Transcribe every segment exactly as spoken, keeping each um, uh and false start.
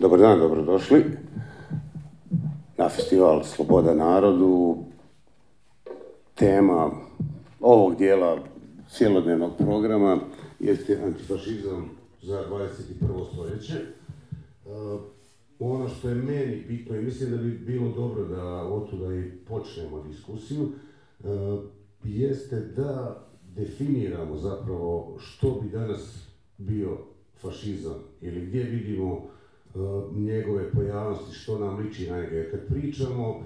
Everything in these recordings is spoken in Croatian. Dobar dan, dobrodošli na festival Sloboda narodu. Tema ovog dijela cjelodnevnog programa jeste antifašizam za dvadeset prvo stoljeće. Ono što je meni bitno i mislim da bi bilo dobro da otuda i počnemo diskusiju, jeste da definiramo zapravo što bi danas bio fašizam ili gdje vidimo uh, njegove pojavnosti, što nam liči na njega. Kad pričamo,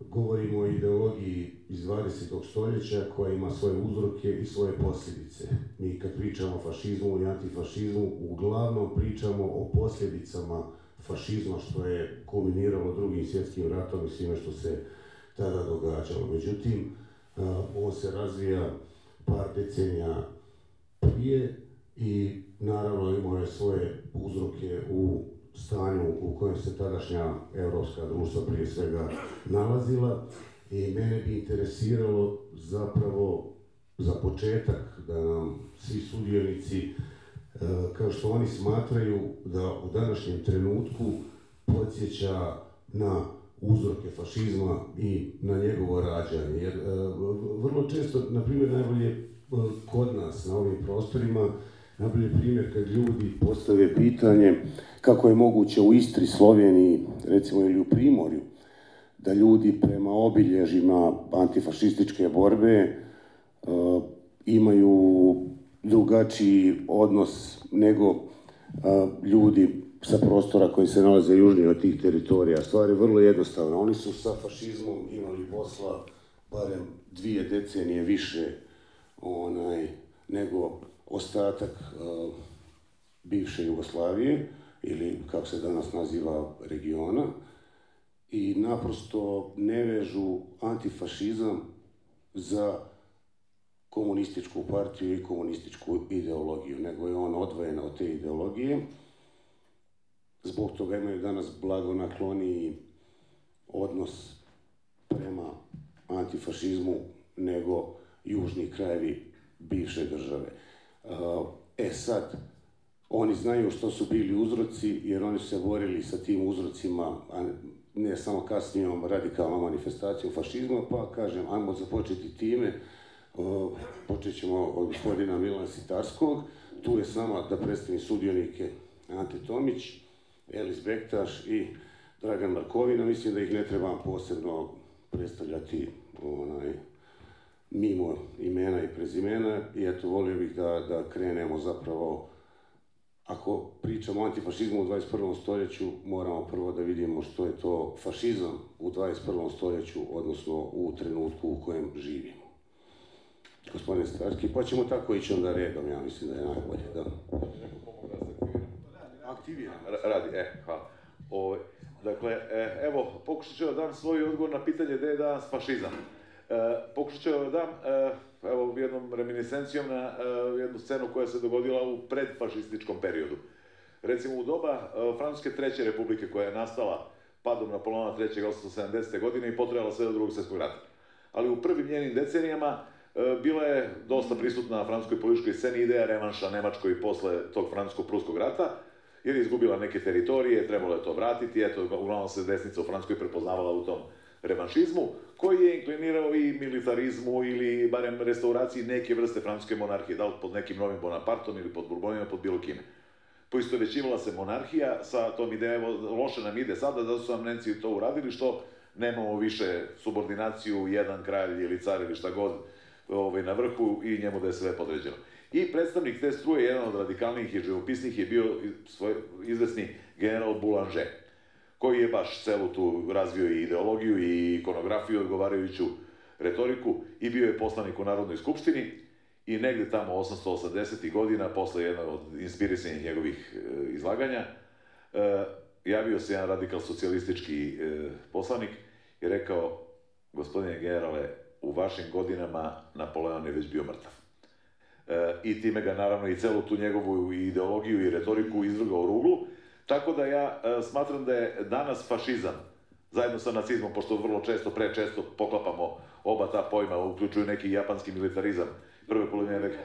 govorimo o ideologiji iz dvadesetog stoljeća koja ima svoje uzroke i svoje posljedice. Mi kad pričamo o fašizmu i antifašizmu, uglavnom pričamo o posljedicama fašizma što je kulminiralo drugim svjetskim ratom i svime što se tada događalo. Međutim, uh, on se razvija par decenija prije i naravno imao je svoje uzroke u stanju u kojem se tadašnja evropska društva prije svega nalazila i mene bi interesiralo zapravo za početak da nam svi sudionici, kao što oni smatraju da u današnjem trenutku podsjeća na uzroke fašizma i na njegovo rađanje. Jer vrlo često, na primjer, najbolje kod nas na ovim prostorima, najbolji primjer kad ljudi postave pitanje kako je moguće u Istri, Sloveniji, recimo, ili u Primorju, da ljudi prema obilježima antifašističke borbe e, imaju drugačiji odnos nego e, ljudi sa prostora koji se nalaze južnije od tih teritorija. Stvar je vrlo jednostavna. Oni su sa fašizmom imali posla barem dvije decenije više onaj, nego ostatak uh, bivše Jugoslavije, ili kako se danas naziva regiona, i naprosto ne vežu antifašizam za komunističku partiju i komunističku ideologiju, nego je on odvojen od te ideologije. Zbog toga imaju danas blagonakloniji odnos prema antifašizmu nego južni krajevi bivše države. E sad, oni znaju što su bili uzroci, jer oni su se borili sa tim uzrocima, a ne samo kasnijom radikalnom manifestacijom fašizma, pa kažem, ajmo započeti time. Počet ćemo od gospodina Milana Sitarskog. Tu je s nama da predstavim sudionike Ante Tomić, Elis Bektaš i Dragan Markovina. Mislim da ih ne trebam posebno predstavljati onaj, mimo imena i prezimena, i eto, volio bih da, da krenemo zapravo. Ako pričamo o antifašizmu u dvadeset prvom stoljeću, moramo prvo da vidimo što je to fašizam u dvadeset prvom stoljeću, odnosno u trenutku u kojem živimo. Gospodine Sitarski, pa ćemo tako ići onda redom, ja mislim da je najbolje, da. Aktiviram. Radi, eh, hvala. O, dakle, evo, pokušat ću da dam svoj odgovor na pitanje gdje je danas fašizam. E, pokušat ću da dam e, evo, jednom reminiscencijom na e, jednu scenu koja se dogodila u predfašističkom periodu. Recimo u doba e, Francuske treće republike, koja je nastala padom Napoleona trećeg osamsto sedamdesete. godine i potrajala sve do drugog svjetskog rata. Ali u prvim njenim decenijama e, bila je dosta prisutna na francuskoj političkoj sceni ideja revanša Nemačkoj posle tog francusko-pruskog rata, jer je izgubila neke teritorije, trebalo je to vratiti, eto, uglavnom se desnica u Francuskoj prepoznavala u tom revanšizmu, koji je inklinirao i militarizmu ili barem restauraciji neke vrste francuske monarhije, da li pod nekim novim Bonapartom ili pod Bourbonima, pod bilo kime. Poistovećivala se monarhija sa tom idejom, loše nam ide sada, zato su nam Nemci to uradili, što nemamo više subordinaciju, jedan kralj ili car ili šta god ovaj, na vrhu i njemu da je sve podređeno. I predstavnik te struje, jedan od radikalnijih i živopisnih, je bio svoj izvesni general Boulanger, koji je baš celu tu razvio i ideologiju i ikonografiju, odgovarajuću retoriku, i bio je poslanik u Narodnoj skupštini i negdje tamo osamsto osamdesetih. godina, posle jednog od inspirisanih njegovih e, izlaganja, e, javio se jedan radikal socijalistički e, poslanik i rekao: gospodine generale, u vašim godinama Napoleon je već bio mrtav. E, I time ga naravno i celu tu njegovu ideologiju i retoriku izvrgao ruglu. Tako da ja e, smatram da je danas fašizam, zajedno sa nacizmom, pošto vrlo često, prečesto poklapamo oba ta pojma, uključuju neki japanski militarizam prve polovine veka,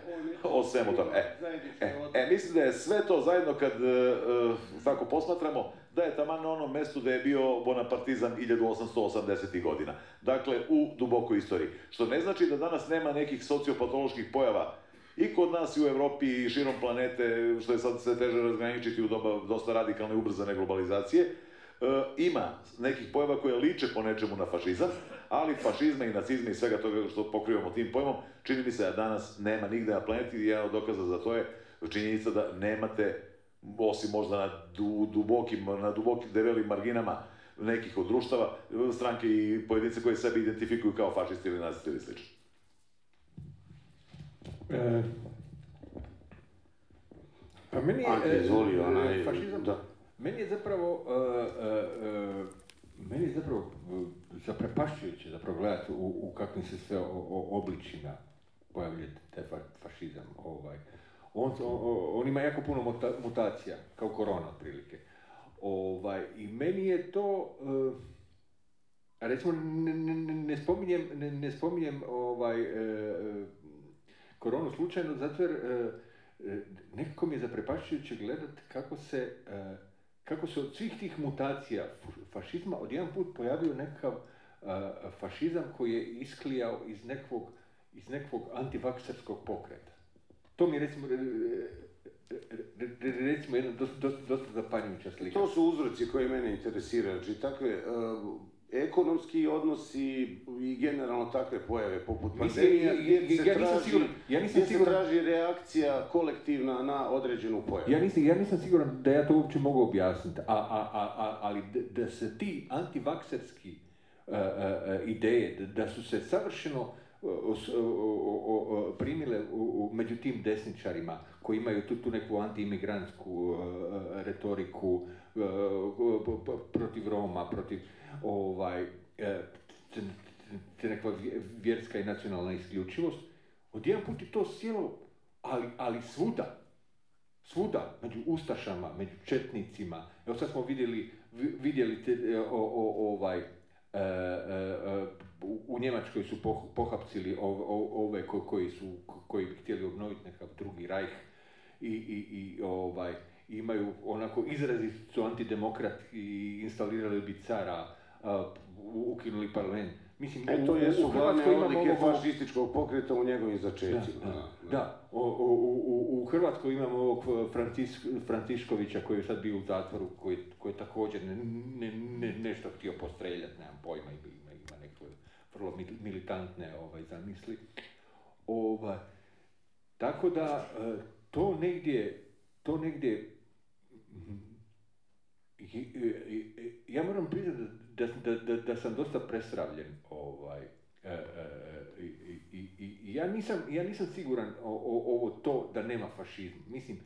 o svemotom. E, e, e, mislim da je sve to zajedno kad uh, tako posmatramo, da je taman na onom mestu da je bio bonapartizam hiljadu osamsto osamdesetih godina. Dakle, u dubokoj istoriji. Što ne znači da danas nema nekih sociopatoloških pojava i kod nas i u Evropi i širom planete, što je sad sve teže razgraničiti u doba dosta radikalne ubrzane globalizacije. E, ima nekih pojava koje liče po nečemu na fašizam, ali fašizma i nacizma i svega toga što pokrivamo tim pojmom, čini mi se da danas nema nigde na planeti i jedan od dokaza za to je činjenica da nemate, osim možda na du, dubokim, na dubokim develim marginama nekih od društava, stranke i pojedince koje sebe identifikuju kao fašisti ili nacisti ili slično. E, pa meni je e, izvoli, onaj, fašizam, da. Meni je zapravo, uh, uh, uh, meni je zapravo uh, zaprepašćujuće zapravo gledati u, u kakvim se sve o, o obličima pojavljuje taj fa, fašizam. Ovaj. On, on, on ima jako puno muta, mutacija, kao korona otprilike. Ovaj, i meni je to, uh, recimo ne, ne, ne spominjem, ne, ne spominjem ovaj, uh, koronu slučajno, zato jer uh, nekako mi je zaprepašćujuće gledati kako se uh, kako se od svih tih mutacija fašizma odjedan put pojavio nekakav uh, fašizam koji je isklijao iz nekvog, iz nekvog antivakserskog pokreta. To mi je recimo, recimo jedna dosta, dosta, dosta zapanjujuća slika. To su uzroci koje mene interesira, znači takve uh, ekonomski odnosi i generalno takve pojave poput pandemija, ja nisam siguran, traži reakcija kolektivna na određenu pojavu. Ja nisam, ja nisam siguran da ja to uopće mogu objasniti, a, a, a, ali da se ti antivakserski uh, uh, ideje, da su se savršeno uh, uh, uh, uh, primile uh, među tim desničarima koji imaju tu, tu neku antiimigrantsku uh, retoriku uh, protiv Roma, protiv ovaj, te nekakva vjerska i nacionalna isključivost, odjedan put je to sjelo, ali, ali svuda, svuda, među ustašama, među četnicima. Evo sad smo vidjeli, vidjeli te, o, o, ovaj, e, e, u Njemačkoj su pohapsili ove ko, koji, su, koji bi htjeli obnoviti nekakav drugi rajh i, i, i ovaj, imaju onako izrazi su antidemokrat i instalirali bi cara, Uh, ukinuli parlament. Mislim, e, to jesu glavne odlike fašističkog pokreta u njegovim začetcima. Da, da. da. O, o, u, u Hrvatskoj imamo ovog Frančikovića koji je sad bio u zatvoru, koji, koji je također ne, ne, ne, nešto htio postreljati, nemam pojma, ima, ima neke vrlo militantne ovaj, zamisli. Ovaj, tako da, to negdje, to negdje, ja moram priznati da, da, da, da sam dosta presravljen, ovaj, e, e, i, i, i ja, nisam, ja nisam siguran o, o, ovo to da nema fašizma. Mislim,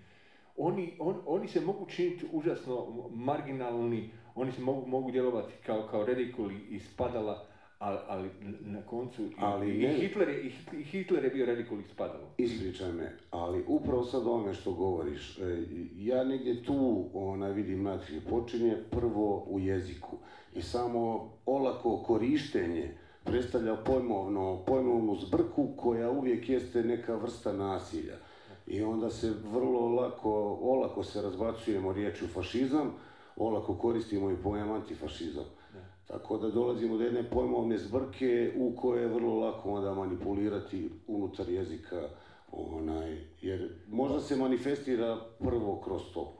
oni, on, oni se mogu činiti užasno marginalni, oni se mogu, mogu djelovati kao, kao redikuli i spadala, ali, ali na koncu ali i, ne, i, Hitler je, i Hitler je bio redikul i spadalo. Ispričaj me, ali upravo sad ome što govoriš, ja negdje tu ona, vidim natrije, počinje prvo u jeziku. I samo olako korištenje predstavlja pojmovno, pojmovnu zbrku koja uvijek jeste neka vrsta nasilja. I onda se vrlo lako, olako se razbacujemo riječju fašizam, olako koristimo i pojam antifašizam. Tako da dolazimo do jedne pojmovne zbrke u koje je vrlo lako onda manipulirati unutar jezika, onaj, jer možda se manifestira prvo kroz to.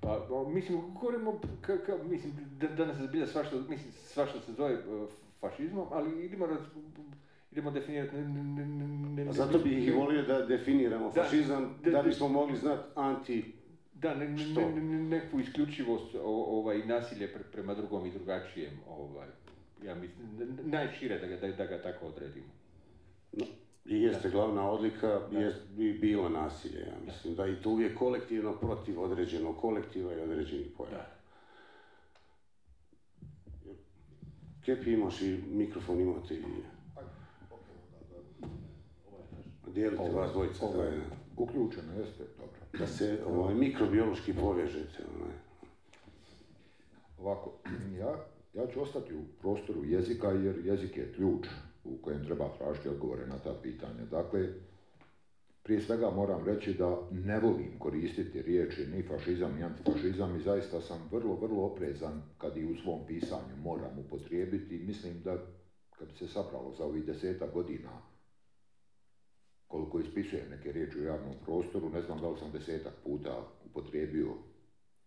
Pa, mislim, govorimo, ka, ka, mislim, danas se zbilja svašta, mislim, svašta se zove uh, fašizmom, ali idemo, raz, idemo definirati... Ne, ne, ne, ne, zato bih i volio da definiramo da, fašizam, da, da, da bismo mogli znati anti... Da, ne, ne, ne, neku isključivost, ovaj, nasilje pre, prema drugom i drugačijem, ovaj, ja mislim, najšire da ga, da, da ga tako odredimo. No, i jeste da. Glavna odlika, jest i bilo nasilje, ja mislim, da, da i tu je kolektivno protiv određenog kolektiva i određenih pojava. Kepi, imaš i mikrofon, imate i... Dijelite vas dvojica. Ovo je uključeno, jeste, dobro. Da se ovaj, mikrobiološki povežete. Ovaj. Ovako, ja, ja ću ostati u prostoru jezika jer jezik je ključ u kojem treba tražiti odgovore na ta pitanja. Dakle, prije svega moram reći da ne volim koristiti riječi ni fašizam ni antifašizam i zaista sam vrlo, vrlo oprezan kad i u svom pisanju moram upotrijebiti. Mislim da kad bi se sapralo za ovih deseta godina koliko ispisujem neke riječi u javnom prostoru, ne znam da li sam desetak puta upotrijebio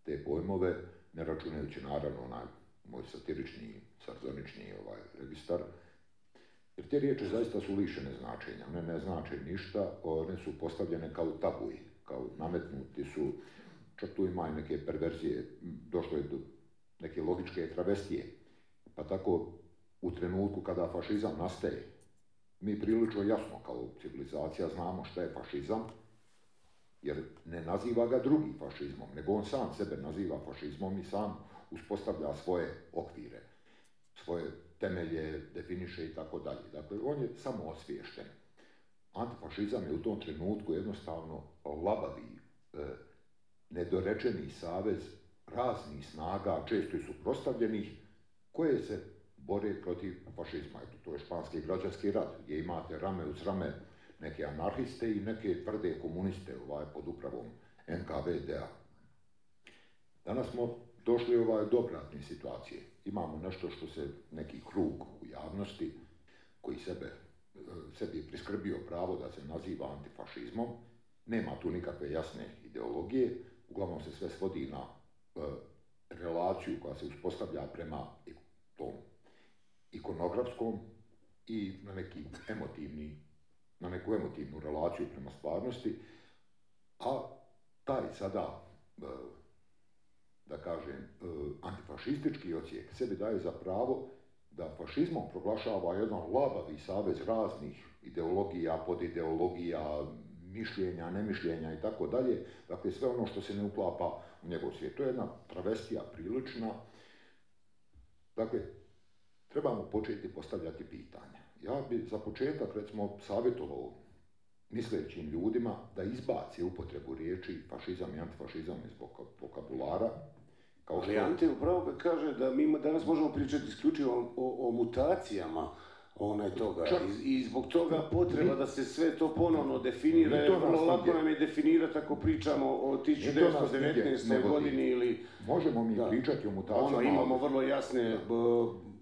te pojmove, ne računajući naravno onaj moj satirični, sardonični ovaj registar. Jer te riječi zaista su lišene značenja, one ne znače ništa, one su postavljene kao tabuji, kao nametnuti su, čak tu ima i neke perverzije, došlo je do neke logičke travestije. Pa tako u trenutku kada fašizam nastaje, mi prilično jasno kao civilizacija znamo šta je fašizam, jer ne naziva ga drugi fašizmom, nego on sam sebe naziva fašizmom i sam uspostavlja svoje okvire, svoje temelje, definiše i tako dalje. Dakle, on je samo osviješten. Antifašizam je u tom trenutku jednostavno labavi, e, nedorečeni savez raznih snaga, često i suprotstavljenih, koje se bore protiv fašizma. Eto, to je španski građanski rat, gdje imate rame uz rame neke anarhiste i neke tvrde komuniste ovaj, pod upravom en ka ve de a. Danas smo došli ovaj, do obratne situacije. Imamo nešto što se neki krug u javnosti koji sebe, sebi je priskrbio pravo da se naziva antifašizmom. Nema tu nikakve jasne ideologije. Uglavnom se sve svodi na e, relaciju koja se uspostavlja prema tom ikonografskom i na neki emotivni, na neku emotivnu relaciju prema stvarnosti, a taj sada, da kažem, antifašistički ocijek sebi daje za pravo da fašizmom proglašava jedan labavi savez raznih ideologija, podideologija, mišljenja, nemišljenja i tako dalje, dakle sve ono što se ne uklapa u njegov svijet. To je jedna travestija prilična. Dakle, trebamo početi postavljati pitanja. Ja bi za početak, recimo, savjetovao mislećim ljudima da izbace upotrebu riječi fašizam i antifašizam iz vokabulara. Kao što... Ali Ante upravo kaže da mi danas možemo pričati isključivo o, o mutacijama onaj toga. Čak... I, I zbog toga potreba mi... da se sve to ponovno definira, jer vrlo lako nam je definirati ako pričamo o tisuću devetsto devetnaestoj godini ili... Možemo mi da, pričati o mutacijama... Ono, imamo vrlo jasne... B...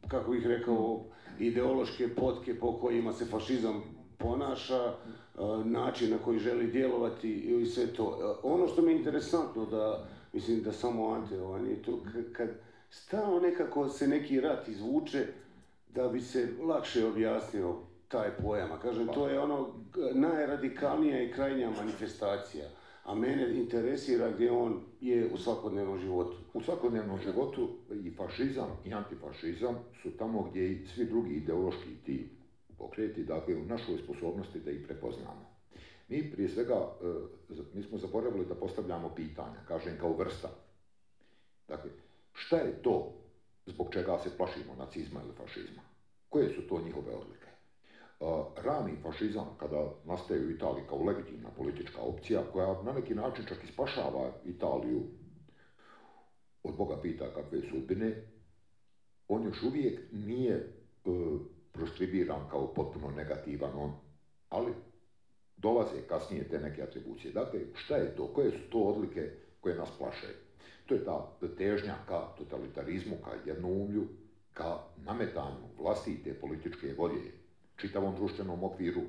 kako bih rekao, ideološke potke po kojima se fašizam ponaša, način na koji želi djelovati i sve to. Ono što mi je interesantno da, mislim da samo Ante ovaj nije tu, kad stalno nekako se neki rat izvuče da bi se lakše objasnio taj pojam. Kažem, to je ono najradikalnija i krajnja manifestacija. A mene interesira gdje on je u svakodnevnom životu. U svakodnevnom životu i fašizam i antifašizam su tamo gdje i svi drugi ideološki ti pokreti, dakle u našoj sposobnosti da ih prepoznamo. Mi prije svega, mi smo zaboravili da postavljamo pitanja, kažem kao vrsta. Dakle, šta je to zbog čega se plašimo nacizma ili fašizma? Koje su to njihove odlike? Rani fašizam, kada nastaje u Italiji kao legitimna politička opcija, koja na neki način čak i spašava Italiju od Boga pita kakve sudbine, on još uvijek nije e, proštribiran kao potpuno negativan on, ali dolaze kasnije te neke atribucije. Dakle, šta je to? Koje su to odlike koje nas plaše? To je ta težnja ka totalitarizmu, ka jednoumlju, ka nametanju vlastite političke volje čitavom društvenom okviru,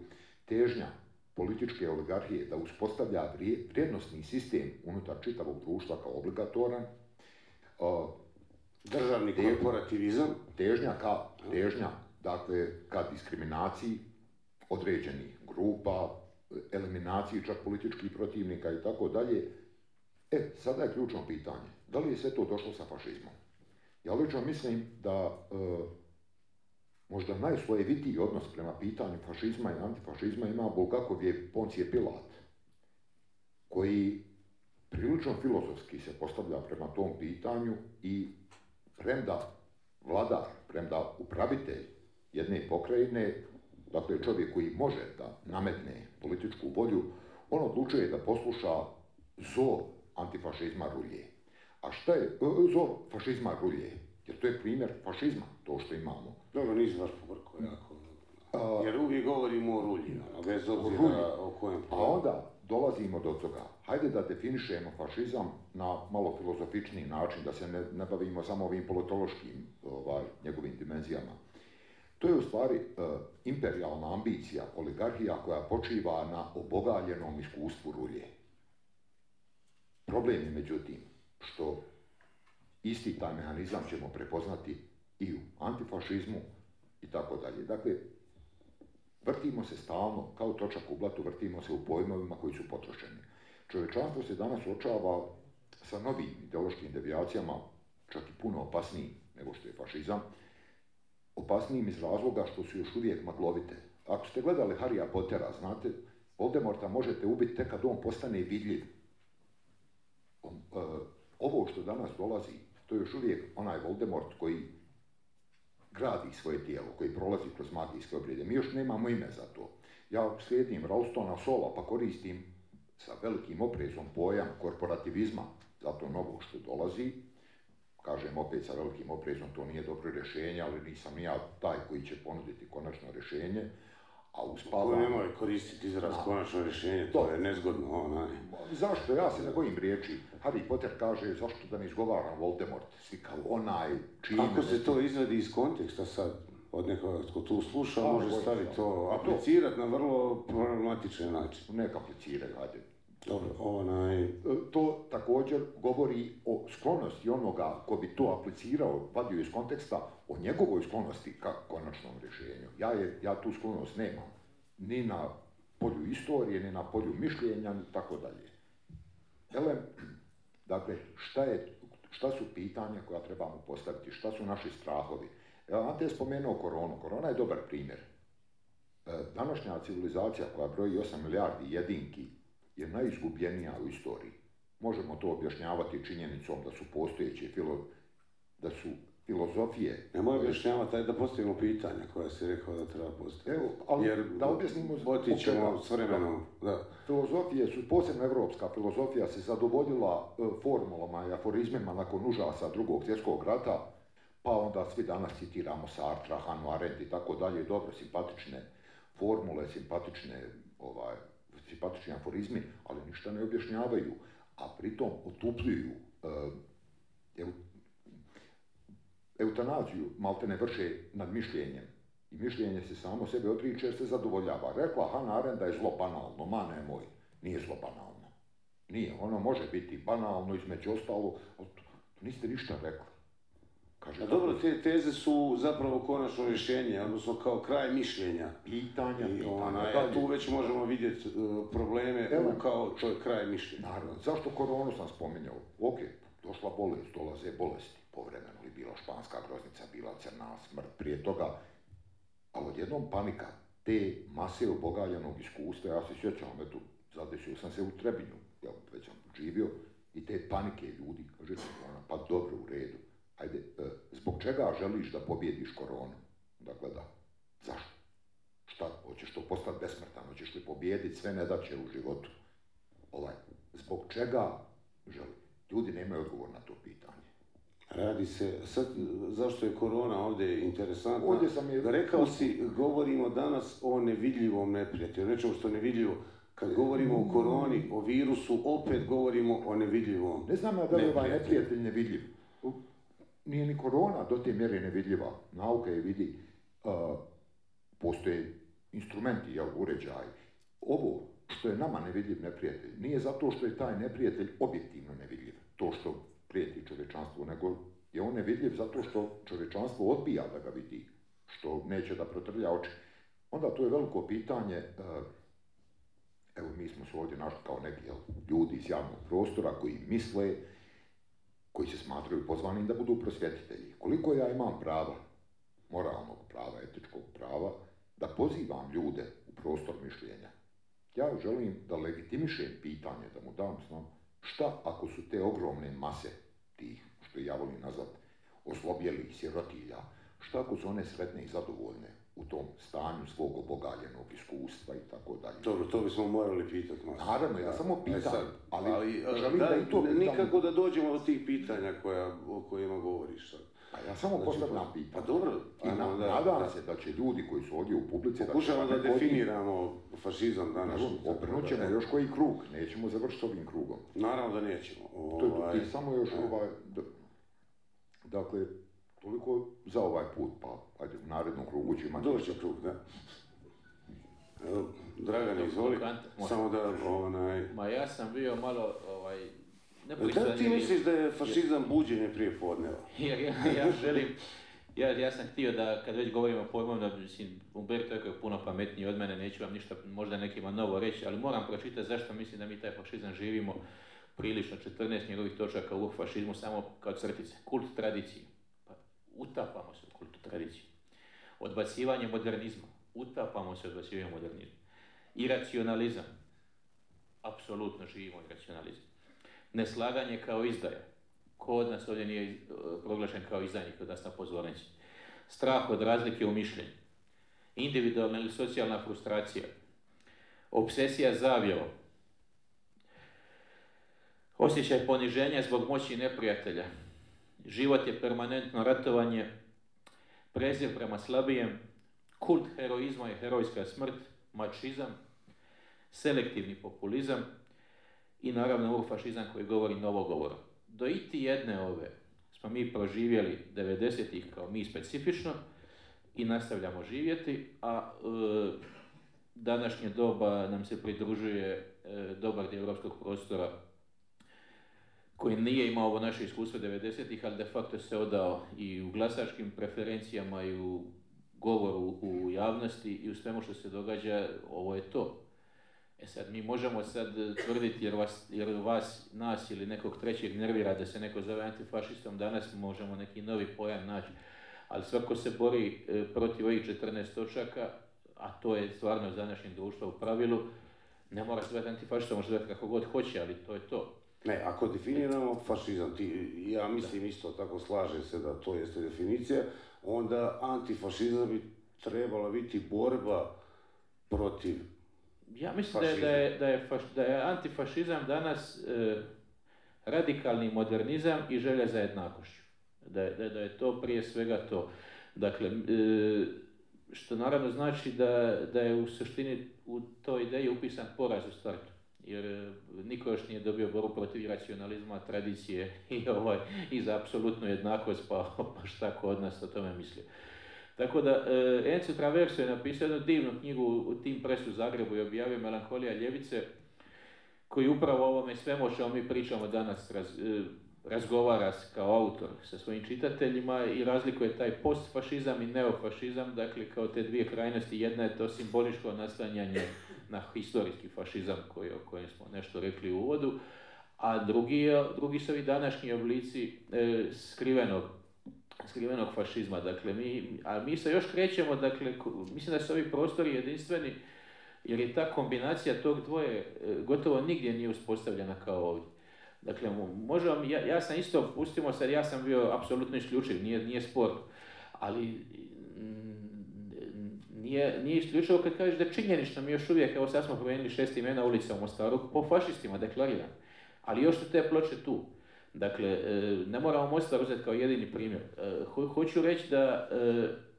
težnja političke oligarhije da uspostavlja vrijednosni sistem unutar čitavog društva kao obligatoran, državni korporativizam, težnja ka, težnja, dakle, ka diskriminaciji određenih grupa, eliminaciji čak političkih protivnika i tako dalje. E, sada je ključno pitanje, da li je sve to došlo sa fašizmom? Ja lično mislim da možda najslojevitiji odnos prema pitanju fašizma i antifašizma ima Bulgakov je Pontije Pilat, koji prilično filozofski se postavlja prema tom pitanju i premda vladar, premda upravitelj jedne pokrajine, dakle čovjek koji može da nametne političku volju, on odlučuje da posluša zov antifašizma rulje. A šta je zov fašizma rulje? Jer to je primjer fašizma, to što imamo. Dobro, nisam baš povrkao jako. Jer uvijek govorimo o ruljima, bez obzira o kojem pojmu. A onda dolazimo do toga, hajde da definišemo fašizam na malo filozofičniji način, da se ne, ne bavimo samo ovim politološkim ovaj, njegovim dimenzijama. To je u stvari e, imperijalna ambicija, oligarhija koja počiva na obogaljenom iskustvu rulje. Problem je međutim što isti taj mehanizam ćemo prepoznati i u antifašizmu i tako dalje. Dakle, vrtimo se stalno, kao točak u blatu, vrtimo se u pojmovima koji su potrošeni. Čovječanstvo se danas suočava sa novim ideološkim devijacijama, čak i puno opasnijim nego što je fašizam, opasnijim iz razloga što su još uvijek maglovite. Ako ste gledali Harryja Pottera, znate, Voldemorta možete ubiti tek kad on postane vidljiv. Ovo što danas dolazi, to je još uvijek onaj Voldemort koji gradi svoje tijelo, koji prolazi kroz magijske obrede. Mi još nemamo ime za to. Ja slijedim Ralstona Sola, pa koristim sa velikim oprezom pojam korporativizma, zato novo što dolazi. Kažem opet sa velikim oprezom, to nije dobro rješenje, ali nisam ni ja taj koji će ponuditi konačno rješenje. A uspavam... To nemoj koristiti izraz konačno rješenje, to, to je nezgodno onaj. Zašto? Ja se ne bojim riječi. Harry Potter kaže, zašto da ne izgovaram Voldemort? Svi kao onaj čini... Ako se to izvedi iz konteksta sad, od nekoga tko tu sluša, a, može staviti to, aplicirati na vrlo problematičan način. Nek apliciraj, hajde. Dobro, onaj... To također govori o sklonosti onoga ko bi to aplicirao, vadio iz konteksta, o njegovoj sklonosti ka konačnom rješenju. Ja, je, ja tu sklonost nemam, ni na polju istorije, ni na polju mišljenja, ni tako dalje. Elem, dakle, šta, je, šta su pitanja koja trebamo postaviti, šta su naši strahovi? Evo, Ante je spomenuo koronu, korona je dobar primjer. Današnja civilizacija koja broji osam milijardi jedinki, je najizgubljenija u istoriji. Možemo to objašnjavati činjenicom da su postojeće filo, da su filozofije... Nemoj objašnjavati da postavimo pitanja koja si rekao da treba postaviti. Evo, ali jer da objasnimo... Otićemo s vremenom, da. Filozofije su, posebno evropska filozofija se zadovoljila formulama i aforizmima nakon užasa Drugog svjetskog rata, pa onda svi danas citiramo Sartre, Hannah Arendt i tako dalje, dobro, simpatične formule, simpatične ovaj, simpatični aforizmi, ali ništa ne objašnjavaju, a pritom otupljuju e, eutanaziju, malte ne vrše nad mišljenjem. I mišljenje se samo sebe odriče jer se zadovoljava. Rekla Hannah Arendt da je zlo banalno, ma nemoj, nije zlo banalno. Nije, ono može biti banalno, između ostalo, ali niste ništa rekli. Kaže, a dobro, te teze su zapravo konačno rješenje, odnosno kao kraj mišljenja. Pitanja, I, pitanja. Ona, ja tu već možemo vidjeti uh, probleme u, kao čovjek kraj mišljenja. Naravno, zašto koronu sam spominjao? Ok, došla bolest, dolaze bolesti. Povremeno li bila španska groznica, bila crna smrt prije toga. Ali odjednom panika, te mase obogaljenog iskustva, ja se sjećam, eto, zadesio sam se u Trebinju, ja već sam živio, i te panike ljudi, kaže, ona, pa dobro, u redu. Ajde, zbog čega želiš da pobjediš koronu? Dakle, da. Zašto? Šta? Hoćeš to postati besmrtan? Hoćeš li pobjediti sve nedaće u životu? Ovaj, zbog čega želiš? Ljudi nemaju odgovor na to pitanje. Radi se, sad, zašto je korona ovdje interesantna? Ovdje sam je... Rekao si, govorimo danas o nevidljivom neprijatelju, nečemu što je nevidljivo. Kad govorimo o koroni, o virusu, opet govorimo o nevidljivom. Ne znam ja da li ovaj neprijatelj nevidljiv. Nije ni korona do te mjere nevidljiva, nauka je vidi, uh, postoje instrumenti, jel, uređaj. Ovo što je nama nevidljiv neprijatelj, nije zato što je taj neprijatelj objektivno nevidljiv, to što prijeti čovječanstvu, nego je on nevidljiv zato što čovječanstvo odbija da ga vidi, što neće da protrlja oči. Onda to je veliko pitanje, uh, evo mi smo se ovdje našli kao neki jel, ljudi iz javnog prostora koji misle, koji se smatraju pozvanim da budu prosvjetitelji. Koliko ja imam prava, moralnog prava, etičkog prava, da pozivam ljude u prostor mišljenja. Ja želim da legitimišem pitanje, da mu dam znam šta ako su te ogromne mase tih, što ja volim nazvat, oslobjelih sirotilja, šta ako su one sretne i zadovoljne u tom stanju svog obogaljenog iskustva i tako dalje. Dobro, to bismo morali pitati masu. Naravno, ja da, samo pitam, sad, ali, ali želim da, da i to pitam. Nikako da dođemo do tih pitanja koja, o kojima govoriš sad. A ja samo postavljam pitanje. Pa dobro, i nadam se da će ljudi koji su ovdje u publici... Pokušamo da definiramo fašizam danas. Obrnut ćemo još koji krug, nećemo završiti s ovim krugom. Naravno da nećemo. To je samo još ovaj... Dakle, toliko za ovaj put, pa ajde, u narednom krugu će imati... Dobar će krug, da. Dragane, izvoli, samo da onaj... Ma ja sam bio malo ovaj... Da ti misliš da je fašizam buđenje prije podneva? Ja želim, ja sam htio da kad već govorimo o pojmovima, Umberto Eco je puno pametniji od mene, neću vam ništa možda nekima novo reći, ali moram pročitati zašto mislim da mi taj fašizam živimo prilično, četrnaest njegovih točaka u fašizmu samo kao crtice. Kult tradicije. Utapamo se u kultu tradicije. Odbacivanje modernizma. Utapamo se u odbacivanje modernizma. Iracionalizam. Apsolutno živimo iracionalizam. Neslaganje kao izdaja. Ko od nas ovdje nije proglašen kao izdajnik od nas na pozornici? Strah od razlike u mišljenju. Individualna ili socijalna frustracija. Obsesija zavjevom. Osjećaj poniženja zbog moći neprijatelja. Život je permanentno ratovanje. Prezir prema slabijem. Kult heroizma je herojska smrt. Mačizam. Selektivni populizam. I naravno eurofašizam koji govori novo govor. Do iti jedne ove smo mi proživjeli devedesetih kao mi specifično i nastavljamo živjeti, a e, današnje doba nam se pridružuje e, dobar dio europskog prostora koji nije imao ovo naše iskustvo devedesetih, ali de facto se odao i u glasačkim preferencijama i u govoru u javnosti i u svemu što se događa, ovo je to. E sad, mi možemo sad tvrditi jer vas, jer vas, nas ili nekog trećeg nervira da se neko zove antifašistom, danas možemo neki novi pojam naći, ali svako se bori e, protiv ovih četrnaest točaka, a to je stvarno današnje društvo u pravilu, ne mora se zvati antifašistom, može zvati kako god hoće, ali to je to. Ne, ako definiramo fašizam, ti, ja mislim da. Isto tako slažem se da to jeste definicija, onda antifašizam bi trebala biti borba protiv... Ja mislim da je, da, je, da, je faš, da je antifašizam danas e, radikalni modernizam i želja za jednakošću. Da je, da je to prije svega to. Dakle, e, što naravno znači da, da je u suštini u toj ideji upisan poraz u startu. Jer niko još nije dobio boru protiv iracionalizma, tradicije i, ovaj, i za apsolutnu jednakost, pa, pa šta ko od nas o tome misli. Tako da, Enci Traverse je napisao jednu divnu knjigu u Tim Presu Zagrebu i objavio Melankolija ljevice, koji upravo o ovome svemu o čemu mi pričamo danas raz, razgovara kao autor sa svojim čitateljima i razlikuje taj postfašizam i neofašizam, dakle kao te dvije krajnosti. Jedna je to simboličko naslanjanje na historijski fašizam koji, o kojem smo nešto rekli u uvodu, a drugi, drugi su i današnji oblici e, skrivenog skrivenog fašizma, dakle, mi, a mi se još krećemo, dakle, mislim da su ovi prostori jedinstveni, jer je ta kombinacija tog dvoje gotovo nigdje nije uspostavljena kao ovdje. Dakle, možemo, ja, ja sam isto, pustimo sad, ja sam bio apsolutno isključiv, nije, nije sporno, ali nije, nije isključivo kad kažeš da činjenično mi još uvijek, evo sad smo promijenili šest imena ulica u Mostaru, po fašistima deklariran, ali još su te ploče tu. Dakle, ne moramo Mostar uzeti kao jedini primjer. Ho- hoću reći da,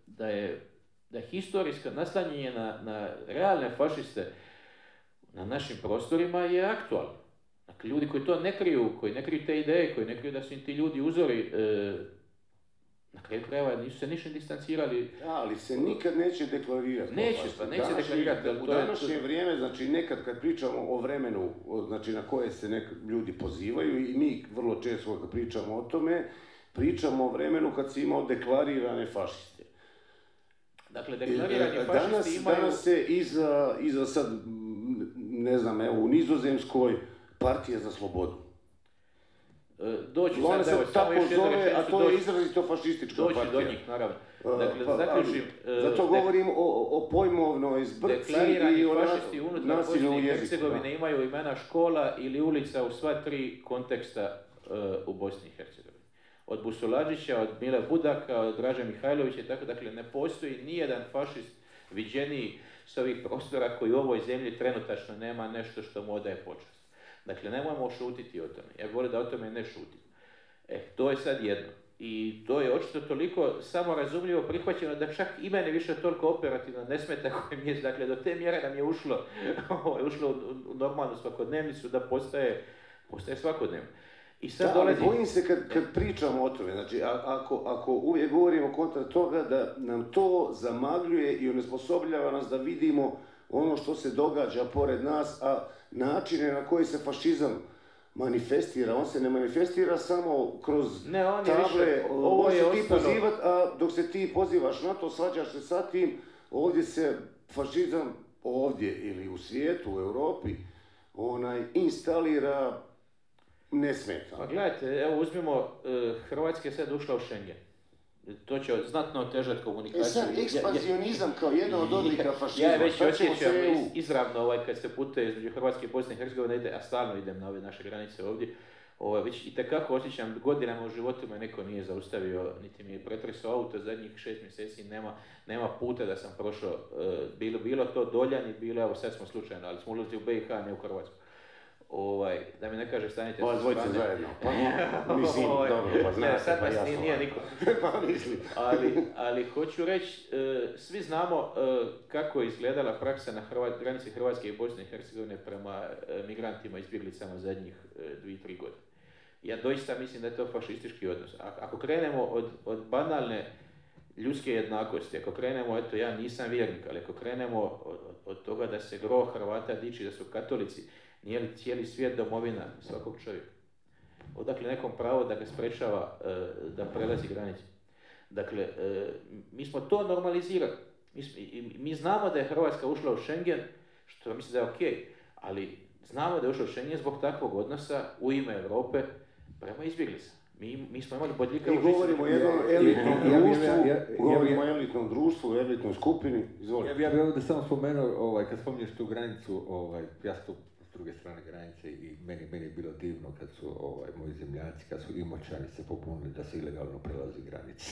da je da historijsko naslanjenje na, na realne fašiste na našim prostorima je aktualno. Dakle, ljudi koji to ne kriju, koji ne kriju te ideje, koji ne kriju da su im ti ljudi uzori, na kraju krajeva nisu se ništa distancirali. Da, ali se nikad neće deklarirati. Neće, pa neće deklarirati. U današnje vrijeme, znači nekad kad pričamo o vremenu, znači na koje se neki ljudi pozivaju, i mi vrlo često kad pričamo o tome, pričamo o vremenu kad si imao deklarirane fašiste. Dakle, deklarirane fašisti danas, imaju... Danas se iza, iza sad, ne znam, evo, u Nizozemskoj partije za slobodu. Doći sad, se evo, tako zove, a to doći, je izrazito fašistička doći partija. Doći do njih, naravno. Dakle, pa, zaključim... Ali, zato govorim o, o pojmovnoj zbrci i o fašisti unutar Bosne i Hercegovine imaju imena škola ili ulica u sva tri konteksta uh, u Bosni i Hercegovini. Od Busulađića, od Mile Budaka, od Draže Mihajlovića, tako dakle ne postoji nijedan fašist viđeniji s ovih prostora koji u ovoj zemlji trenutačno nema nešto što mu odaje počast. Dakle, nemojmo šutiti o tome. Ja volim da o tome ne šutim. E, to je sad jedno. I to je očito toliko samorazumljivo prihvaćeno da čak i mene više toliko operativno ne smeta kojem je, dakle, do te mjere nam je ušlo, ušlo u normalnu svakodnevnicu da postaje, postaje svakodnevno. I sad da, dolazi... Bojim se kad, kad pričamo o tome, znači a, ako, ako uvijek govorimo kontra toga da nam to zamagljuje i onesposobljava nas da vidimo ono što se događa pored nas, a načine na koji se fašizam manifestira, on se ne manifestira samo kroz ne, on table, više, ovo je ti pozivat, a dok se ti pozivaš na to, svađaš se sa tim, ovdje se fašizam ovdje ili u svijetu, u Europi, onaj, instalira nesmetano. Pa gledajte, evo uzmimo, Hrvatska je sad ušla u Schengen. To će znatno otežati komunikaciju. E sad, ekspanzionizam ja, ja, kao jedan od odlika fašizma. Ja već osjećam iz, izravno ovaj, kad se putuje između Hrvatske i Bosne i Hercegovine, ide, a stalno idem na ove naše granice ovdje, ovaj, već itekako osjećam, godinama u životu me neko nije zaustavio, niti mi je pretresao auto, zadnjih šest mjeseci nema, nema puta da sam prošao, uh, bilo, bilo to Doljani, bilo, evo sad smo slučajno, ali smo ulazili u B i H, ne u Hrvatsku. Ovaj, da mi ne kaže stanite pa, sa zajedno. Pa mislim, dobro, pa znate, sad vas pa nije, nije niko. Pa mislim. ali, ali hoću reći, e, svi znamo e, kako je izgledala praksa na Hrvat, granici Hrvatske i Bosne i Hercegovine prema e, migrantima izbjeglicama zadnjih e, dvije, tri godine. Ja doista mislim da je to fašistički odnos. A, ako krenemo od, od banalne ljudske jednakosti, ako krenemo, eto ja nisam vjernik, ali ako krenemo od, od toga da se gro Hrvata diči da su katolici, nije li cijeli svijet domovina svakog čovjeka? Odakle nekom pravo da ga sprečava da prelazi granicu? Dakle, mi smo to normalizirali. Mi, mi znamo da je Hrvatska ušla u Schengen, što mislim da je okej, ali znamo da je ušla u Schengen zbog takvog odnosa u ime Europe prema izbjeglica. Mi, mi smo imali bodljika u žicu. Mi govorimo o jednom elitnom društvu, govorimo o elitnom društvu, elitnoj skupini. Izvolite. Ja bih ovdje samo spomenuo, ovaj, kad spominješ tu granicu, ovaj, ja stup s druge strane granice i meni, meni je bilo divno kad su ovaj, moji zemljaci, kad su Imoćani se pobunili da se ilegalno prelazi granice.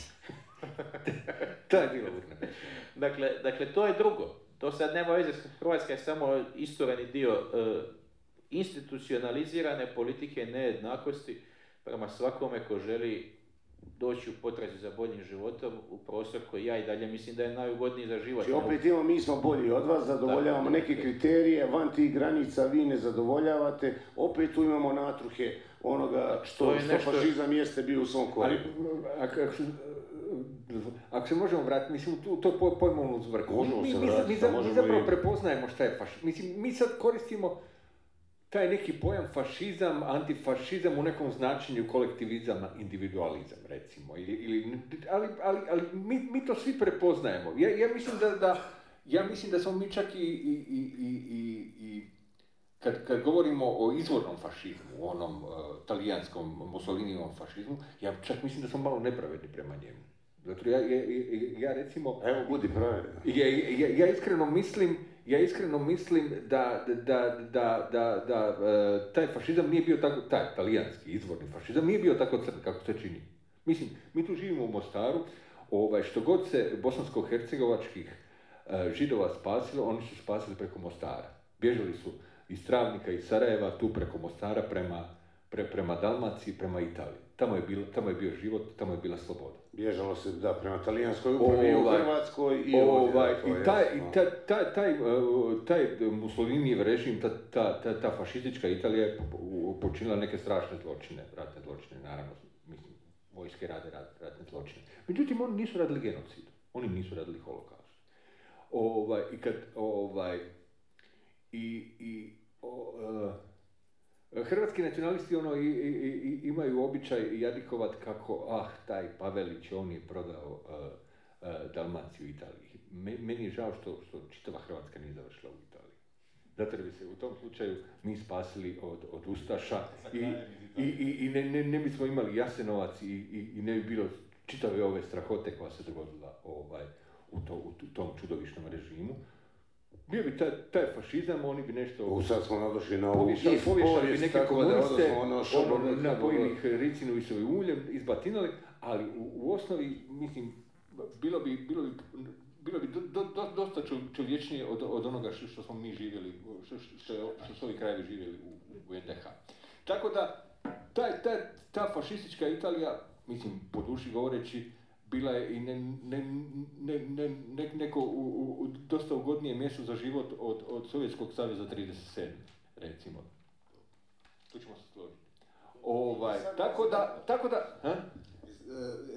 To je bilo urne. Dakle, dakle, to je drugo. To sad nema veze, Hrvatska je samo istureni dio e, institucionalizirane politike nejednakosti prema svakome ko želi doći u potrazi za boljim životom u prostor koji ja i dalje mislim da je najugodniji za život. Či opet imamo, mi smo bolji od vas, zadovoljavamo neke kriterije, van tih granica vi ne zadovoljavate, opet tu imamo natruhe onoga što, je nešto... što fašizam jeste bio u svom korijenu. Ako se možemo vratiti, mislim, u to pojmovnu zvrku. Možemo mi, se vratiti, mi, mi, mi, mi zapravo i... prepoznajemo šta je fašizam. Mislim, mi sad koristimo taj neki pojam fašizam, antifašizam u nekom značenju kolektivizama, individualizam recimo, ili, ili, ali, ali, ali mi, mi to svi prepoznajemo. Ja, ja, mislim da, da, ja mislim da smo mi čak i, i, i, i, i kad, kad govorimo o izvornom fašizmu, onom uh, talijanskom Mussolinijevom fašizmu, ja čak mislim da smo malo nepravedni prema njemu. Zato ja, ja, ja recimo... Evo, budi pravedni. Ja, ja, ja iskreno mislim Ja iskreno mislim da, da, da, da, da e, taj fašizam nije bio tako, taj talijanski izvorni fašizam nije bio tako crn kako se čini. Mislim, mi tu živimo u Mostaru, ovaj, što god se bosansko-hercegovačkih e, židova spasilo, oni su spasili preko Mostara. Bježali su iz Travnika, iz Sarajeva, tu preko Mostara prema, pre, prema Dalmaciji, prema Italiji. Tamo je, bilo, tamo je bio život, tamo je bila sloboda. Bježalo se, da, prema talijanskoj upravi, u Hrvatskoj i ovdje. I taj, taj, taj, taj, taj Mussolinijev režim, ta, ta, ta, ta fašistička Italija je počinila neke strašne zločine, ratne zločine, naravno, mislim, vojske rade ratne zločine. Međutim, oni nisu radili genocid, oni nisu radili holokaust. Ovaj, i kad, ovaj, i, i, o, uh, Hrvatski nacionalisti ono, i, i, i, imaju običaj jadikovat kako, ah, taj Pavelić, on je prodao uh, uh, Dalmaciju Italiji. Me, meni je žao što, što čitava Hrvatska nije završila u Italiji. Zato bi se u tom slučaju mi spasili od, od Ustaša i, i, i, i ne, ne, ne bismo imali Jasenovac i, i, i ne bi bilo čitave ove strahote koja se dogodila ovaj, u, to, u tom čudovišnom režimu. Bio bi taj, taj fašizam, oni bi nešto... U sad smo nadošli na ovu i povijest, tako da odnosno ono šobrno... Ono, napojili ih ricinu i svojim uljem, izbatinali, ali u, u osnovi, mislim, bilo bi, bilo bi, bilo bi do, do, do, dosta čovječnije od, od onoga što, što smo mi živjeli, što, što, što su ovi krajevi živjeli u, u N D H. Tako da, taj, taj, ta fašistička Italija mislim, po duši govoreći, bila je i ne, ne, ne, ne, ne, neko u, u dosta ugodnije mjesto za život od, od Sovjetskog saveza trideset sedme, recimo. Tu ćemo se složiti. Ovaj, tako da, tako da... Ha?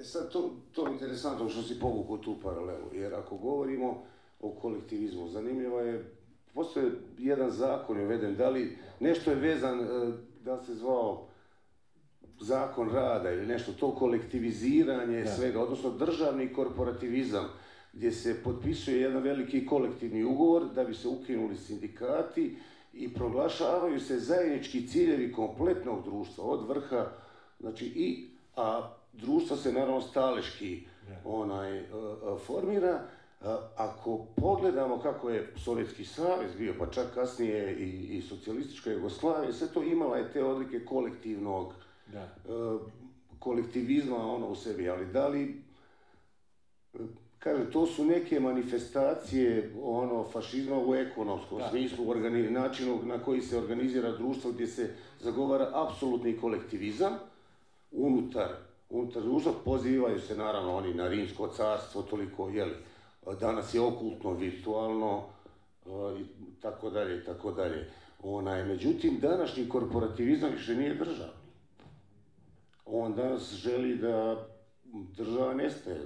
Sad, to, to je interesantno što si povukao tu paralelu, jer ako govorimo o kolektivizmu, zanimljivo je, postoje jedan zakon je uveden, da li nešto je vezan, da se zvao zakon rada ili nešto, to kolektiviziranje da. Svega, odnosno državni korporativizam, gdje se potpisuje jedan veliki kolektivni ugovor da bi se ukinuli sindikati i proglašavaju se zajednički ciljevi kompletnog društva, od vrha, znači i, a društvo se naravno staleški onaj, formira. Ako pogledamo kako je Sovjetski savez bio, pa čak kasnije i, i socijalistička Jugoslavija, sve to imala je te odlike kolektivnog, da. kolektivizma ono u sebi, ali da li, kažem, to su neke manifestacije ono, fašizma u ekonomskom da. smislu, organi- načinu na koji se organizira društvo gdje se zagovara apsolutni kolektivizam unutar, unutar društva, pozivaju se naravno oni na Rimsko carstvo, toliko, jeli, danas je okultno, virtualno, i tako dalje, i tako dalje. Onaj, međutim, današnji korporativizam više nije državni. On danas želi da država nestaje,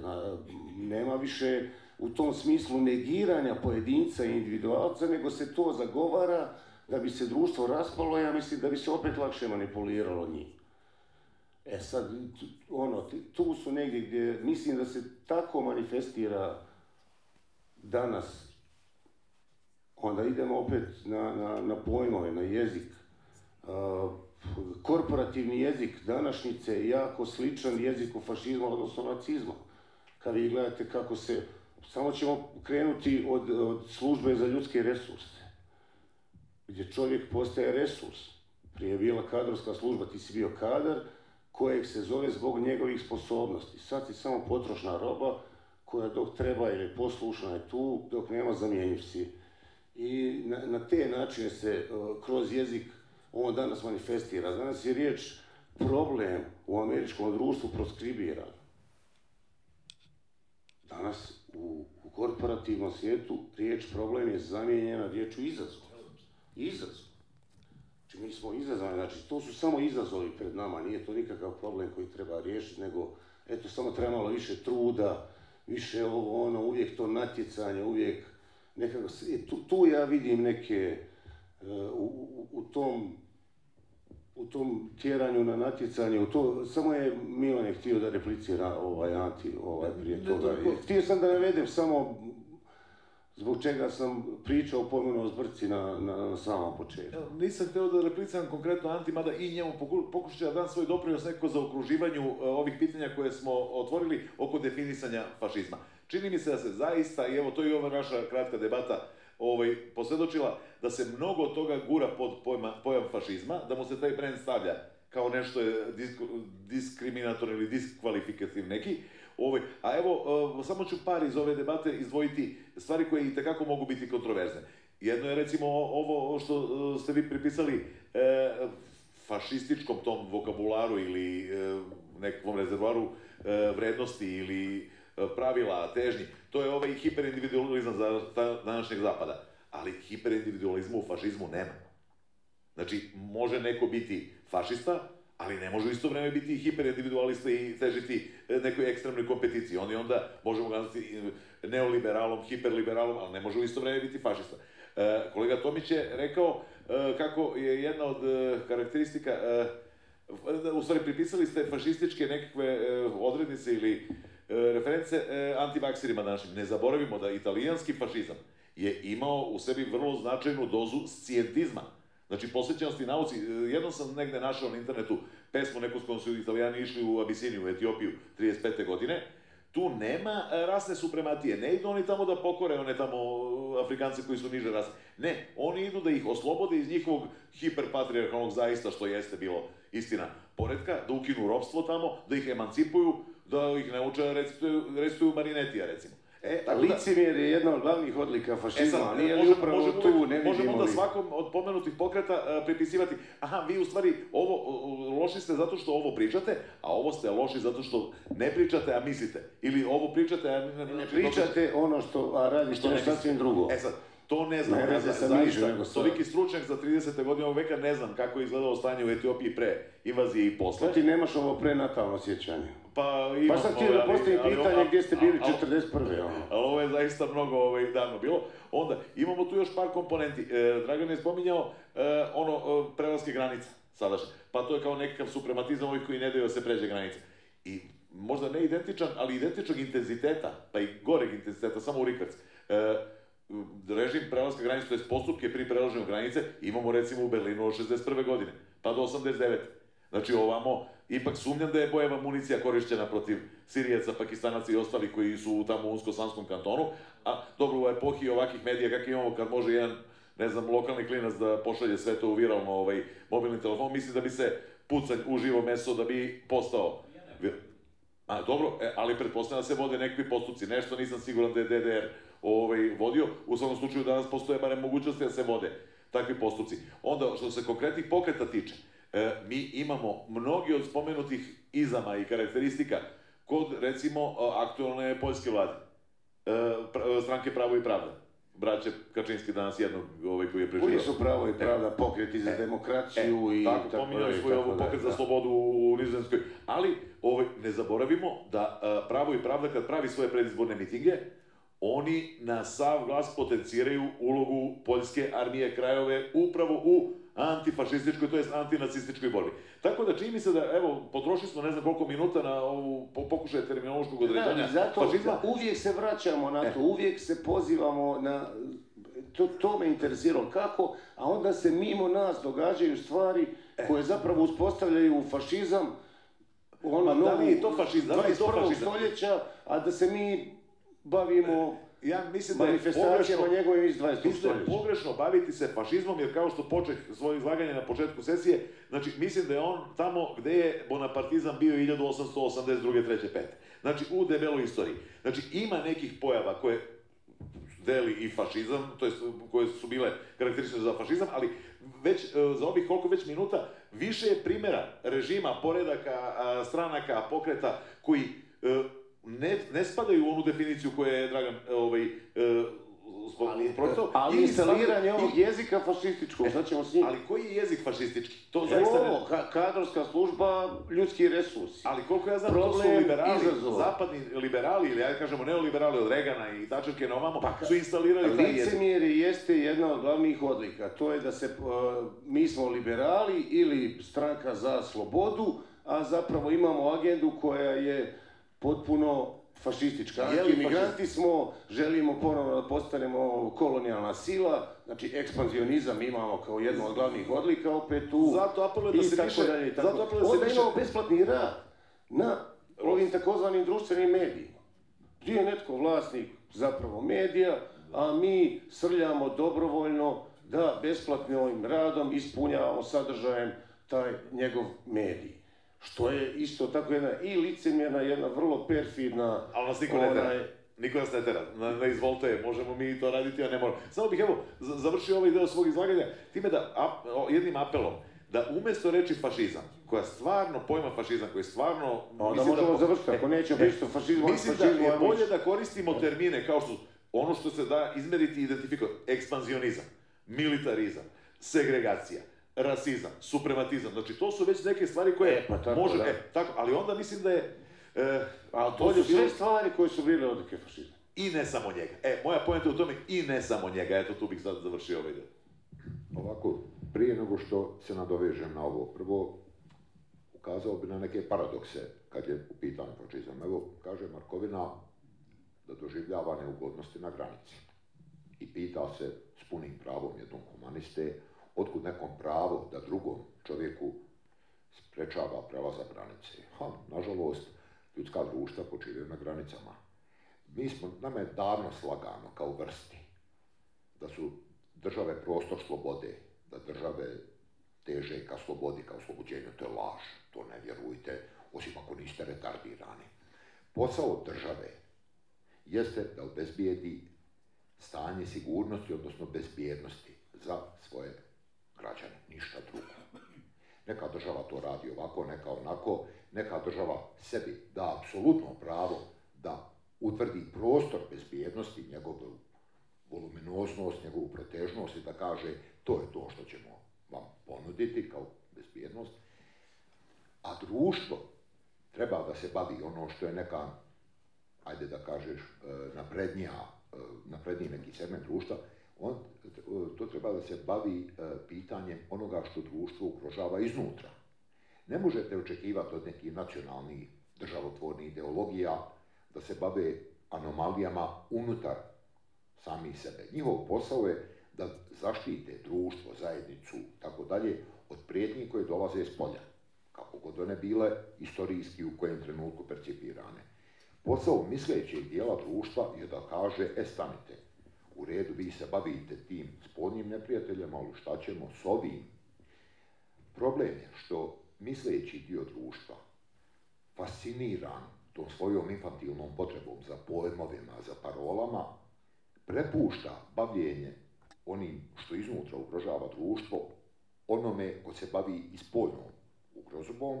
nema više u tom smislu negiranja pojedinca i individualca, nego se to zagovara da bi se društvo raspalo, ja mislim da bi se opet lakše manipuliralo njim. E sad, ono, tu su negdje gdje, mislim da se tako manifestira danas, onda idemo opet na, na, na pojmove, na jezik. Uh, korporativni jezik današnjice je jako sličan jeziku fašizma, odnosno nacizma. Kad vi gledate kako se... Samo ćemo krenuti od, od službe za ljudske resurse, gdje čovjek postaje resurs. Prije je bila kadrovska služba, ti si bio kadar, kojeg se zove zbog njegovih sposobnosti. Sad si samo potrošna roba, koja dok treba ili poslušna je tu, dok nema zamjenjiv si. I na, na te načine se uh, kroz jezik on danas manifestira. Danas je riječ problem u američkom društvu proskribiran. Danas u, u korporativnom svijetu riječ problem je zamijenjena riječu izazov. Izazov. Znači mi smo izazvani, znači to su samo izazovi pred nama, nije to nikakav problem koji treba riješiti, nego eto samo treba malo više truda, više ovo, ono, uvijek to natjecanje, uvijek nekako, tu, tu ja vidim neke, u, u, tom, u tom tjeranju na natjecanje, u to, samo je Milan je htio da replicira ovaj Anti, ovaj prije toga. Htio sam da navedem samo zbog čega sam pričao pomenuo zbrci na, na, na samom početku. Evo, nisam htio da repliciram konkretno Anti, mada i njemu pokušat ću da dam svoj doprinos neko za okruživanju ovih pitanja koje smo otvorili oko definisanja fašizma. Čini mi se da se zaista, i evo to je ova naša kratka debata ovaj, posvjedočila, da se mnogo toga gura pod pojma, pojam fašizma, da mu se taj brend stavlja kao nešto je disk, diskriminator ili diskvalifikativ neki. Ovaj, a evo, uh, samo ću par iz ove debate izdvojiti stvari koje itekako mogu biti kontroverzne. Jedno je recimo ovo što uh, ste vi pripisali e, fašističkom tom vokabularu ili e, nekakvom rezervaru e, vrednosti ili e, pravila, težnji. To je ovaj hiperindividualizam za današnjeg zapada. Ali hiperindividualizmu u fašizmu nema. Znači, može neko biti fašista, ali ne može u isto vrijeme biti hiperindividualista i težiti nekoj ekstremnoj kompeticiji. Oni onda možemo nazvati neoliberalom, hiperliberalom, ali ne može u isto vrijeme biti fašista. E, kolega Tomić je rekao e, kako je jedna od e, karakteristika, e, u stvari pripisali ste fašističke nekakve e, odrednice ili e, reference e, antivakserima današnjim. Ne zaboravimo da italijanski fašizam je imao u sebi vrlo značajnu dozu scientizma. Znači, posvećenosti nauci, jednom sam negdje našao na internetu pesmu neku s kojom su Italijani išli u Abisiniju, u Etiopiju, trideset pete godine. Tu nema rasne suprematije, ne idu oni tamo da pokore one tamo Afrikanci koji su niže rasne. Ne, oni idu da ih oslobode iz njihovog hiperpatrijarhalnog zaista, što jeste bilo istina poretka, da ukinu ropstvo tamo, da ih emancipuju, da ih nauče recituju Marinetija, recimo. Licimjer je jedna od glavnih odlika fašizma, nije li upravo tu, ne vidimo li. Možemo da svakom od pomenutih pokreta pripisivati, aha, vi u stvari loši ste zato što ovo pričate, a ovo ste loši zato što ne pričate, a mislite. Ili ovo pričate, a ne pričate ono što radite sasvim drugo. E sad, to ne znam, zaista, toliki stručnjak za tridesete godine ovog veka ne znam kako je izgledalo stanje u Etiopiji pre invazije i posle. Ti nemaš ovo prenatalno sjećanje. Pa sam htio da postavim pitanje gdje ste bili četrdeset prve. Ali ovo je zaista mnogo davno bilo. Onda, imamo tu još par komponenti. Dragan je spominjao ono prelaske granice sadašnje. Pa to je kao nekakav suprematizam ovih koji ne daju da se pređe granice. I možda ne identičan, ali identičnog intenziteta, pa i goreg intenziteta, samo u rikverc. Režim prelaska granice, to je postupke pri prelaženju granice, imamo recimo u Berlinu od šezdeset prve godine, pa do osamdeset devete. Znači ovamo, ipak sumnjam da je bojeva municija korišćena protiv Sirijaca, Pakistanaca i ostalih koji su tamo u Unsko-Sanskom kantonu, a dobro u epohi ovakvih medija kakve imamo kad može jedan, ne znam, lokalni klinac da pošalje sve to u viralno ovaj mobilni telefon, misli da bi se pucanj u živo meso da bi postao. A dobro, ali pretpostavljam da se vode nekakvi postupci, nešto nisam siguran da je D D R vodio, u svakom slučaju danas postoje barem mogućnosti da se vode takvi postupci. Onda, što se konkretnih pokreta tiče, mi imamo mnogi od spomenutih izama i karakteristika kod, recimo, aktualne poljske vlade, stranke Pravo i Pravda. Braće Kačinski danas jednog koji je preživao. Koji su Pravo i Pravda, pokreti za demokraciju i tako dalje. Pominjali smo i ovo pokret za slobodu u Nizozemskoj. Ali ne zaboravimo da Pravo i Pravda kad pravi svoje predizborne mitinge, oni na sav glas potenciraju ulogu poljske armije krajove upravo u antifašističkoj, to je antinacističkoj borbi. Tako da čini mi se da, evo, potrošili smo ne znam koliko minuta na ovu pokušaj terminološkog određanja fašizma. Uvijek se vraćamo na to, uvijek se pozivamo na... To me interesiralo kako, a onda se mimo nas događaju stvari koje zapravo uspostavljaju fašizam dvadeset prvog stoljeća, a da se mi bavimo... Ja mislim da je pogrešno baviti se fašizmom, jer kao što počeh svoje izlaganje na početku sesije, znači mislim da je on tamo gde je bonapartizam bio hiljadu osamsto osamdeset druge treće pete Znači u debeloj istoriji. Znači ima nekih pojava koje deli i fašizam, to je koje su bile karakteristične za fašizam, ali već za ovih koliko već minuta više je primjera režima, poredaka, stranaka, pokreta koji... ne spadaju u onu definiciju koju je Dragan pročitao. Ali instaliranje ovog jezika fašističkog, sad ćemo s njim. Ali koji je jezik fašistički? To zaista ne... Ovo, kadrovska služba, ljudski resursi. Ali koliko ja znam, to su liberali, zapadni liberali, ili ja kažemo neoliberali od Regana i Tačevke na ovamo, su instalirali taj jezik. Licemjerje jeste jedna od glavnih odlika. To je da se, mi smo liberali ili stranka za slobodu, a zapravo imamo agendu koja je potpuno fašistička. Antimigranti smo, želimo ponovno da postanemo kolonijalna sila, znači ekspanzionizam imamo kao jednu od glavnih odlika opet tu i tako dalje i tako. Onda imamo besplatni rad na ovim takozvanim društvenim medijima. Tu je netko vlasnik zapravo medija, a mi srljamo dobrovoljno da besplatnim radom ispunjavamo sadržajem taj njegov medij. Što je isto tako jedna i licemjerna, jedna vrlo perfidna... Ali nas niko ne tera, niko nas ne tera, ne izvolite je, možemo mi to raditi, a ne moramo. Samo bih, evo, završio ovaj deo svog izlaganja time da, jednim apelom, da umesto reči fašizam, koja stvarno, pojma fašizam, koji stvarno... Onda možemo završiti, ako nećemo pričati o fašizmu, mislim da je bolje da koristimo termine kao što ono što se da izmeriti i identifikovati, ekspanzionizam, militarizam, segregacija, rasizam, suprematizam, znači to su već neke stvari koje može... E, tako, ali onda mislim da je... A to su sve stvari koje su bile odlike fašizma. I ne samo njega. E, moja poenta je u tome i ne samo njega. Eto, tu bih sad završio ovaj deo. Ovako, prije nego što se nadovežem na ovo, prvo ukazao bi na neke paradokse kad je u pitanju fašizam. Evo, kaže Markovina da doživljava neugodnosti na granici. I pita se s punim pravom jednog humaniste otkud nekom pravo da drugom čovjeku sprečava prelaza granice. Ha, nažalost, ljudska društva počivaju na granicama. Mi smo, nama je davno slagano kao vrsti da su države prostor slobode, da države teže ka slobodi, ka oslobođenju, to je laž, to ne vjerujte, osim ako niste retardirani. Posao države jeste da obezbijedi stanje sigurnosti, odnosno bezbjednosti za svoje građane, ništa drugo. Neka država to radi ovako, neka onako, neka država sebi da apsolutno pravo da utvrdi prostor bezbjednosti, njegovu voluminosnost, njegovu pretežnost i da kaže to je to što ćemo vam ponuditi kao bezbjednost, a društvo treba da se bavi ono što je neka, ajde da kažeš, naprednija, napredniji neki segment društva, on, to treba da se bavi pitanjem onoga što društvo ugrožava iznutra. Ne možete očekivati od nekih nacionalnih državotvornih ideologija da se bave anomalijama unutar samih sebe. Njihov posao je da zaštite društvo, zajednicu, tako dalje, od prijetnji koje dolaze s polja, kako god one bile istorijski u kojem trenutku percipirane. Posao mislećeg dijela društva je da kaže, e stanite, u redu, vi se bavite tim spoljnim neprijateljima, ali šta ćemo s ovim? Problem je što misleći dio društva, fasciniran tom svojom infantilnom potrebom za pojmovima, za parolama, prepušta bavljenje onim što iznutra ugrožava društvo, onome ko se bavi i spoljnom ugrozbom.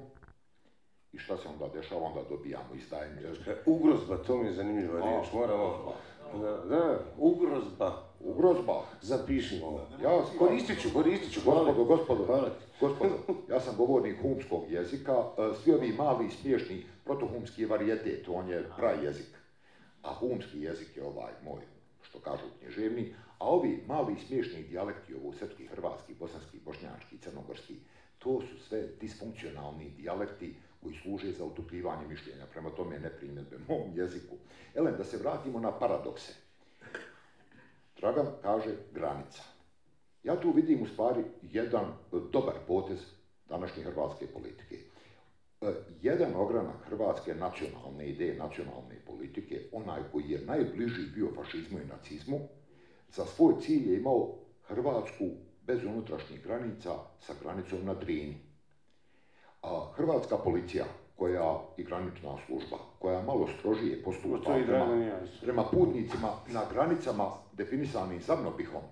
I šta se onda dešava? Onda dobijamo izdajanje. Ugrozba, to mi je zanimljiva riječ, moramo... Da, da, ugrozba. Ugrozba. Zapišimo. Ja koristit ću, koristit ću. Gospodo, gospodo, gospodo, ja sam govornik humskog jezika, svi ovi mali, smiješni, protohumski je varijetet, on je prajezik. A humski jezik je ovaj moj, što kažu knježevni, a ovi mali, smiješni dijalekti, ovo srpski, hrvatski, bosanski, bošnjački, crnogorski, to su sve disfunkcionalni dijalekti koji služe za utupljivanje mišljenja, prema tome ne primjedbe mom jeziku. Elem, da se vratimo na paradokse. Dragan kaže granica. Ja tu vidim u stvari jedan dobar potez današnje hrvatske politike. Jedan ogranak hrvatske nacionalne ideje, nacionalne politike, onaj koji je najbliži bio fašizmu i nacizmu, za svoj cilj je imao Hrvatsku bez unutrašnjih granica sa granicom na Drini. A hrvatska policija, koja i granična služba, koja malo strožije postupa prema, prema putnicima na granicama definisanim ZAVNOBiH-om,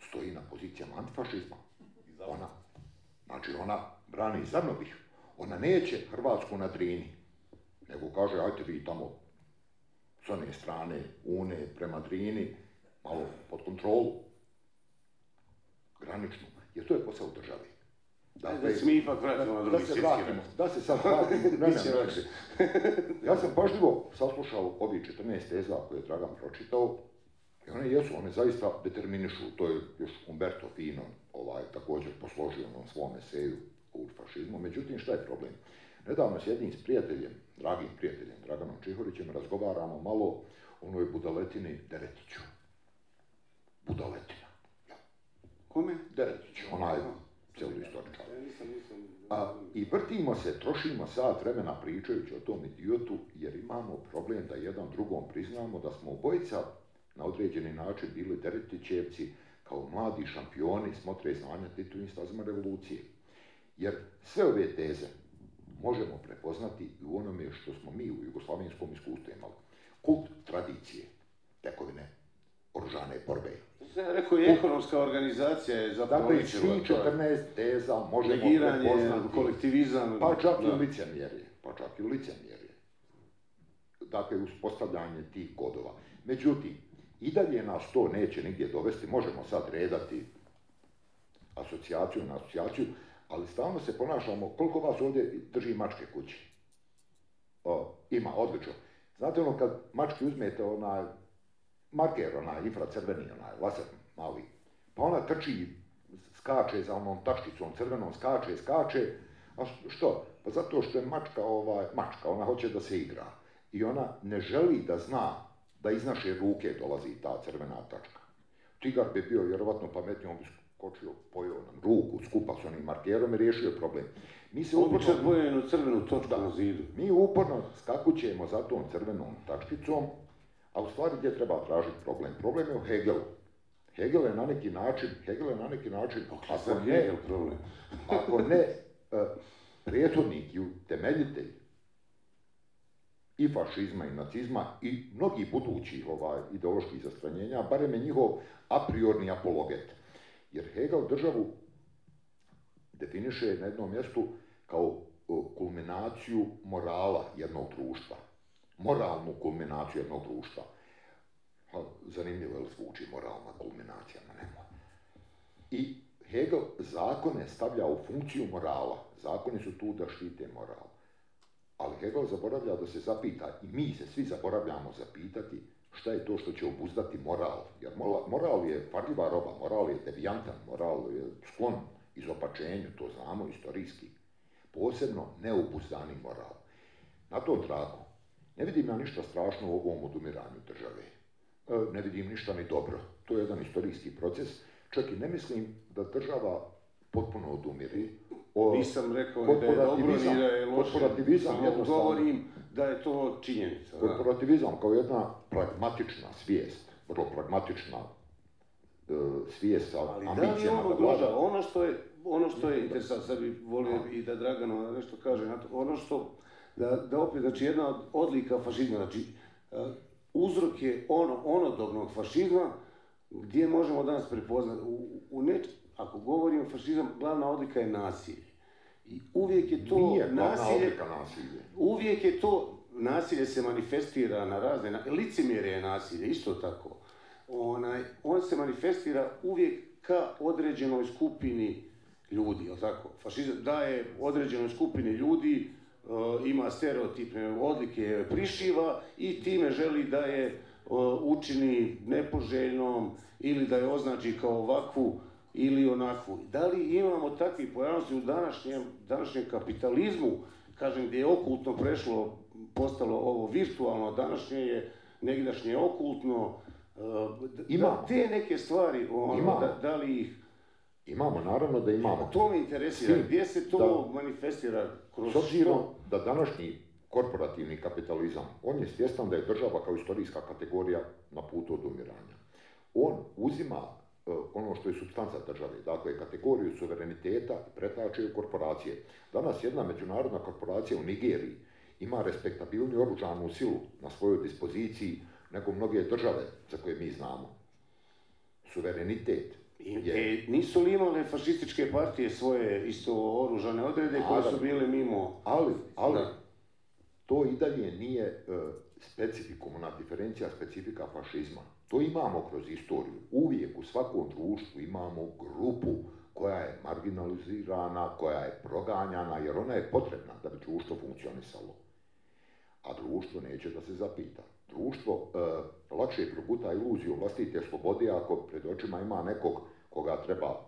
stoji na pozicijama antifašizma. Ona, znači ona brani ZAVNOBiH. Ona neće Hrvatsku na Drini, nego kaže, ajte vi tamo s one strane Une prema Drini, malo pod kontrolu, graničnu, jer to je posao države. Dakle, da se mi ipak vratimo na drugi svjetski rat. Da se sad vratimo, ne ne. Ja sam pažljivo saslušao ovih četrnaest teza koje je Dragan pročitao i one jesu, one zaista determinišu, to je još Umberto fino ovaj, također posložio na svom eseju u fašizmu. Međutim, šta je problem? Nedavno s jednim s prijateljem, dragim prijateljem, Draganom Čihorićem, razgovaramo malo o onoj budaletini Deretiću. Budaletina. Ja. Kome? Deretiću, onaj... cijelu istoričar. I vrtimo se, trošimo sat vremena pričajući o tom idiotu, jer imamo problem da jedan drugom priznamo da smo obojica na određeni način bili Deretićevci kao mladi šampioni smotre znanja titulinstazma revolucije. Jer sve ove teze možemo prepoznati u onome što smo mi u jugoslavijenskom iskustvu imali. Kult tradicije, tekovine, oružane borbe. Ja rekao, ekonomska organizacija je zapravo... Dakle, svi četrnaest teza možemo prepoznati. Kolektivizam... Pa čak i u licemjerje. Pa čak i u licemjerje. Dakle, uspostavljanje tih kodova. Međutim, i dalje nas to neće nigdje dovesti. Možemo sad redati asocijaciju na asocijaciju, ali stalno se ponašamo. Koliko vas ovdje drži mačke kući? O, ima, odlično. Znate ono, kad mačke uzmete onaj... marker, onaj infracrveni, onaj laser mali, pa ona trči, skače za onom tačkicom crvenom, skače, skače, a što? Pa zato što je mačka, ovaj, mačka, ona hoće da se igra i ona ne želi da zna da iz naše ruke dolazi ta crvena tačka. Tigar bi bio vjerovatno pametniji, on bi skočio, pojeo nam ruku skupa s onim markerom i riješio problem. Mi se uporno... Običat pojenu crvenu točku da, na zidu. Mi uporno skakućemo za tom crvenom tačkicom, a u stvari gdje treba tražiti problem? Problem je u Hegelu. Hegel je na neki način, Hegel je na neki način, ako ne, ako ne, uh, prijetornik i utemeljitelj i fašizma i nacizma i mnogih budućih ideoloških zastranjenja, barem je njihov a priorni apologet. Jer Hegel državu definiše na jednom mjestu kao kulminaciju morala jednog društva. Moralnu kulminaciju jednog društva. Zanimljivo je li zvuči moralna kulminacija, no nema. I Hegel zakone stavlja u funkciju morala. Zakoni su tu da štite moral. Ali Hegel zaboravlja da se zapita, i mi se svi zaboravljamo zapitati, šta je to što će obuzdati moral. Jer moral je varljiva roba, moral je devijantan, moral je sklon izopačenju, to znamo istorijski. Posebno neobuzdani moral. Na tom tragu ne vidim ja ništa strašno u ovom odumiranju države. Ne vidim ništa ni dobro. To je jedan istorijski proces. Čak i ne mislim da država potpuno odumiri. Nisam rekao da je dobro i da je loše. Korporativizam, govorim da je to činjenica. Korporativizam kao jedna pragmatična svijest, vrlo pragmatična svijest sa ambicijama da vlada. Ono što je interesant, sad bih volio i da Dragan nešto kaže, ono što, da opet, znači jedna od odlika fašizma, znači uzrok je onodobnog fašizma, gdje možemo danas prepoznati, u nečem, ako govorimo fašizam, glavna odlika je nasilje. I uvijek je to nasilje... Nije glavna odlika nasilje. Uvijek je to, nasilje se manifestira na razne... Licemjerje je nasilje, isto tako. On se manifestira uvijek ka određenoj skupini ljudi, jel' tako? Fašizam daje određenoj skupini ljudi, ima stereotipne odlike, prišiva i time želi da je učini nepoželjnom ili da je označi kao ovakvu ili onakvu. Da li imamo takvi pojavnosti u današnjem kapitalizmu, kažem, gdje je okultno prešlo, postalo ovo virtualno, današnje je negdašnje okultno. Te neke stvari, da li ih... Imamo, naravno da imamo. To me interesira, gdje se to manifestira kroz... S obzirom da današnji korporativni kapitalizam, on je svjestan da je država kao istorijska kategorija na putu odumiranja. On uzima ono što je supstanca države, dakle kategoriju suvereniteta i pretače u korporacije. Danas jedna međunarodna korporacija u Nigeriji ima respektabilnu oružanu silu na svojoj dispoziciji nego mnoge države za koje mi znamo. Suverenitet. Nisu li imale fašističke partije svoje isto oružane odrede koje su bile mimo... Ali, ali, to i dalje nije specifikum, ona diferencija specifika fašizma. To imamo kroz istoriju. Uvijek u svakom društvu imamo grupu koja je marginalizirana, koja je proganjana, jer ona je potrebna da bi društvo funkcionisalo. A društvo neće da se zapita. Društvo lakše proguta iluziju vlastite slobode ako pred očima ima nekog koga treba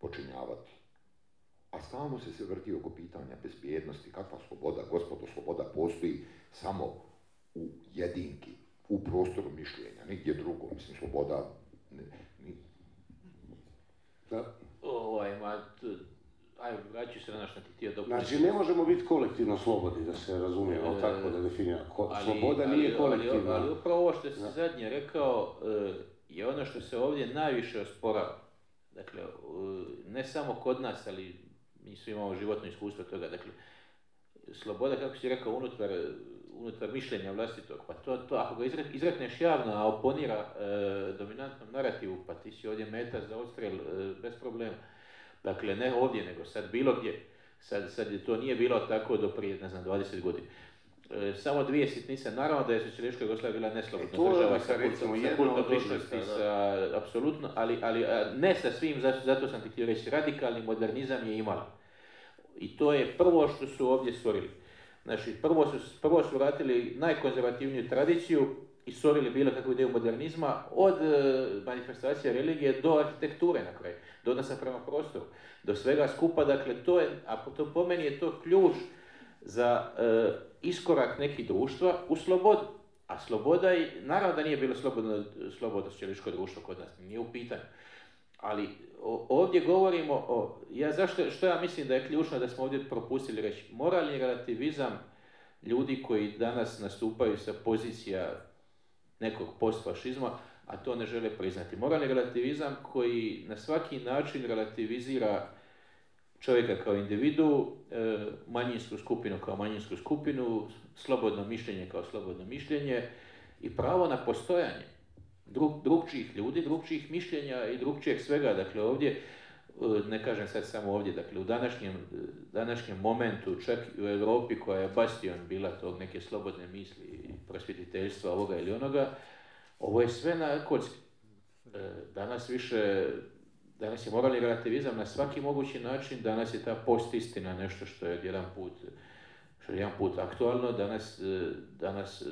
počinjavati. A stalno se se vrti oko pitanja bezbjednosti, kakva sloboda, gospodo, sloboda postoji samo u jedinki, u prostoru mišljenja, nigdje drugo, mislim, sloboda... Ovaj, ma, aj, vraću se na naš neki tijel dopušten. Znači, ne možemo biti kolektivno slobodni, da se razumijemo, tako da definiramo. Sloboda nije kolektivna. Ali upravo ovo što sam zadnje rekao je ono što se ovdje najviše osporava. Dakle, ne samo kod nas, ali mi svi imamo životno iskustvo toga. Dakle, sloboda, kako si rekao, unutar... unutar mišljenja vlastitog, pa to, to ako ga izrekneš javno, a oponira e, dominantnom narativu, pa ti si ovdje meta za odstrel e, bez problema. Dakle, ne ovdje, nego sad bilo gdje. Sad, sad to nije bilo tako do prije, ne znam, dvadeset godina. E, samo dvije sitnice, naravno da je Socijalistička Jugoslavija bila neslobodna država, sa kultom ličnosti, apsolutno, ali, ali a, ne sa svim, zato, zato sam ti htio reći, radikalni modernizam je imala. I to je prvo što su ovdje stvorili. Znači, prvo su, prvo su vratili najkonzervativniju tradiciju i stvorili bilo kakvu ideju modernizma od e, manifestacije religije do arhitekture na kraju, do odnosa prema prostoru, do svega skupa. Dakle, to je, a to po meni je to ključ za e, iskorak nekih društva u slobodu. A sloboda je, naravno da nije bilo slobodno, slobodno socijalističko društvo kod nas, nije u pitanju. Ali ovdje govorimo o, ja zašto, što ja mislim da je ključno da smo ovdje propustili reći, moralni relativizam ljudi koji danas nastupaju sa pozicija nekog postfašizma, a to ne žele priznati. Moralni relativizam koji na svaki način relativizira čovjeka kao individu, manjinsku skupinu kao manjinsku skupinu, slobodno mišljenje kao slobodno mišljenje i pravo na postojanje drug, drugčijih ljudi, drugčijih mišljenja i drugčijeg svega. Dakle, ovdje, ne kažem sad samo ovdje, dakle, u današnjem, današnjem momentu, čak i u Europi koja je bastion bila tog neke slobodne misli, prosvjetiteljstva, ovoga ili onoga, ovo je sve na kocki. Danas više... Danas je moralni relativizam na svaki mogući način, danas je ta postistina nešto što je jedan put, što je jedan put aktualno, danas, danas,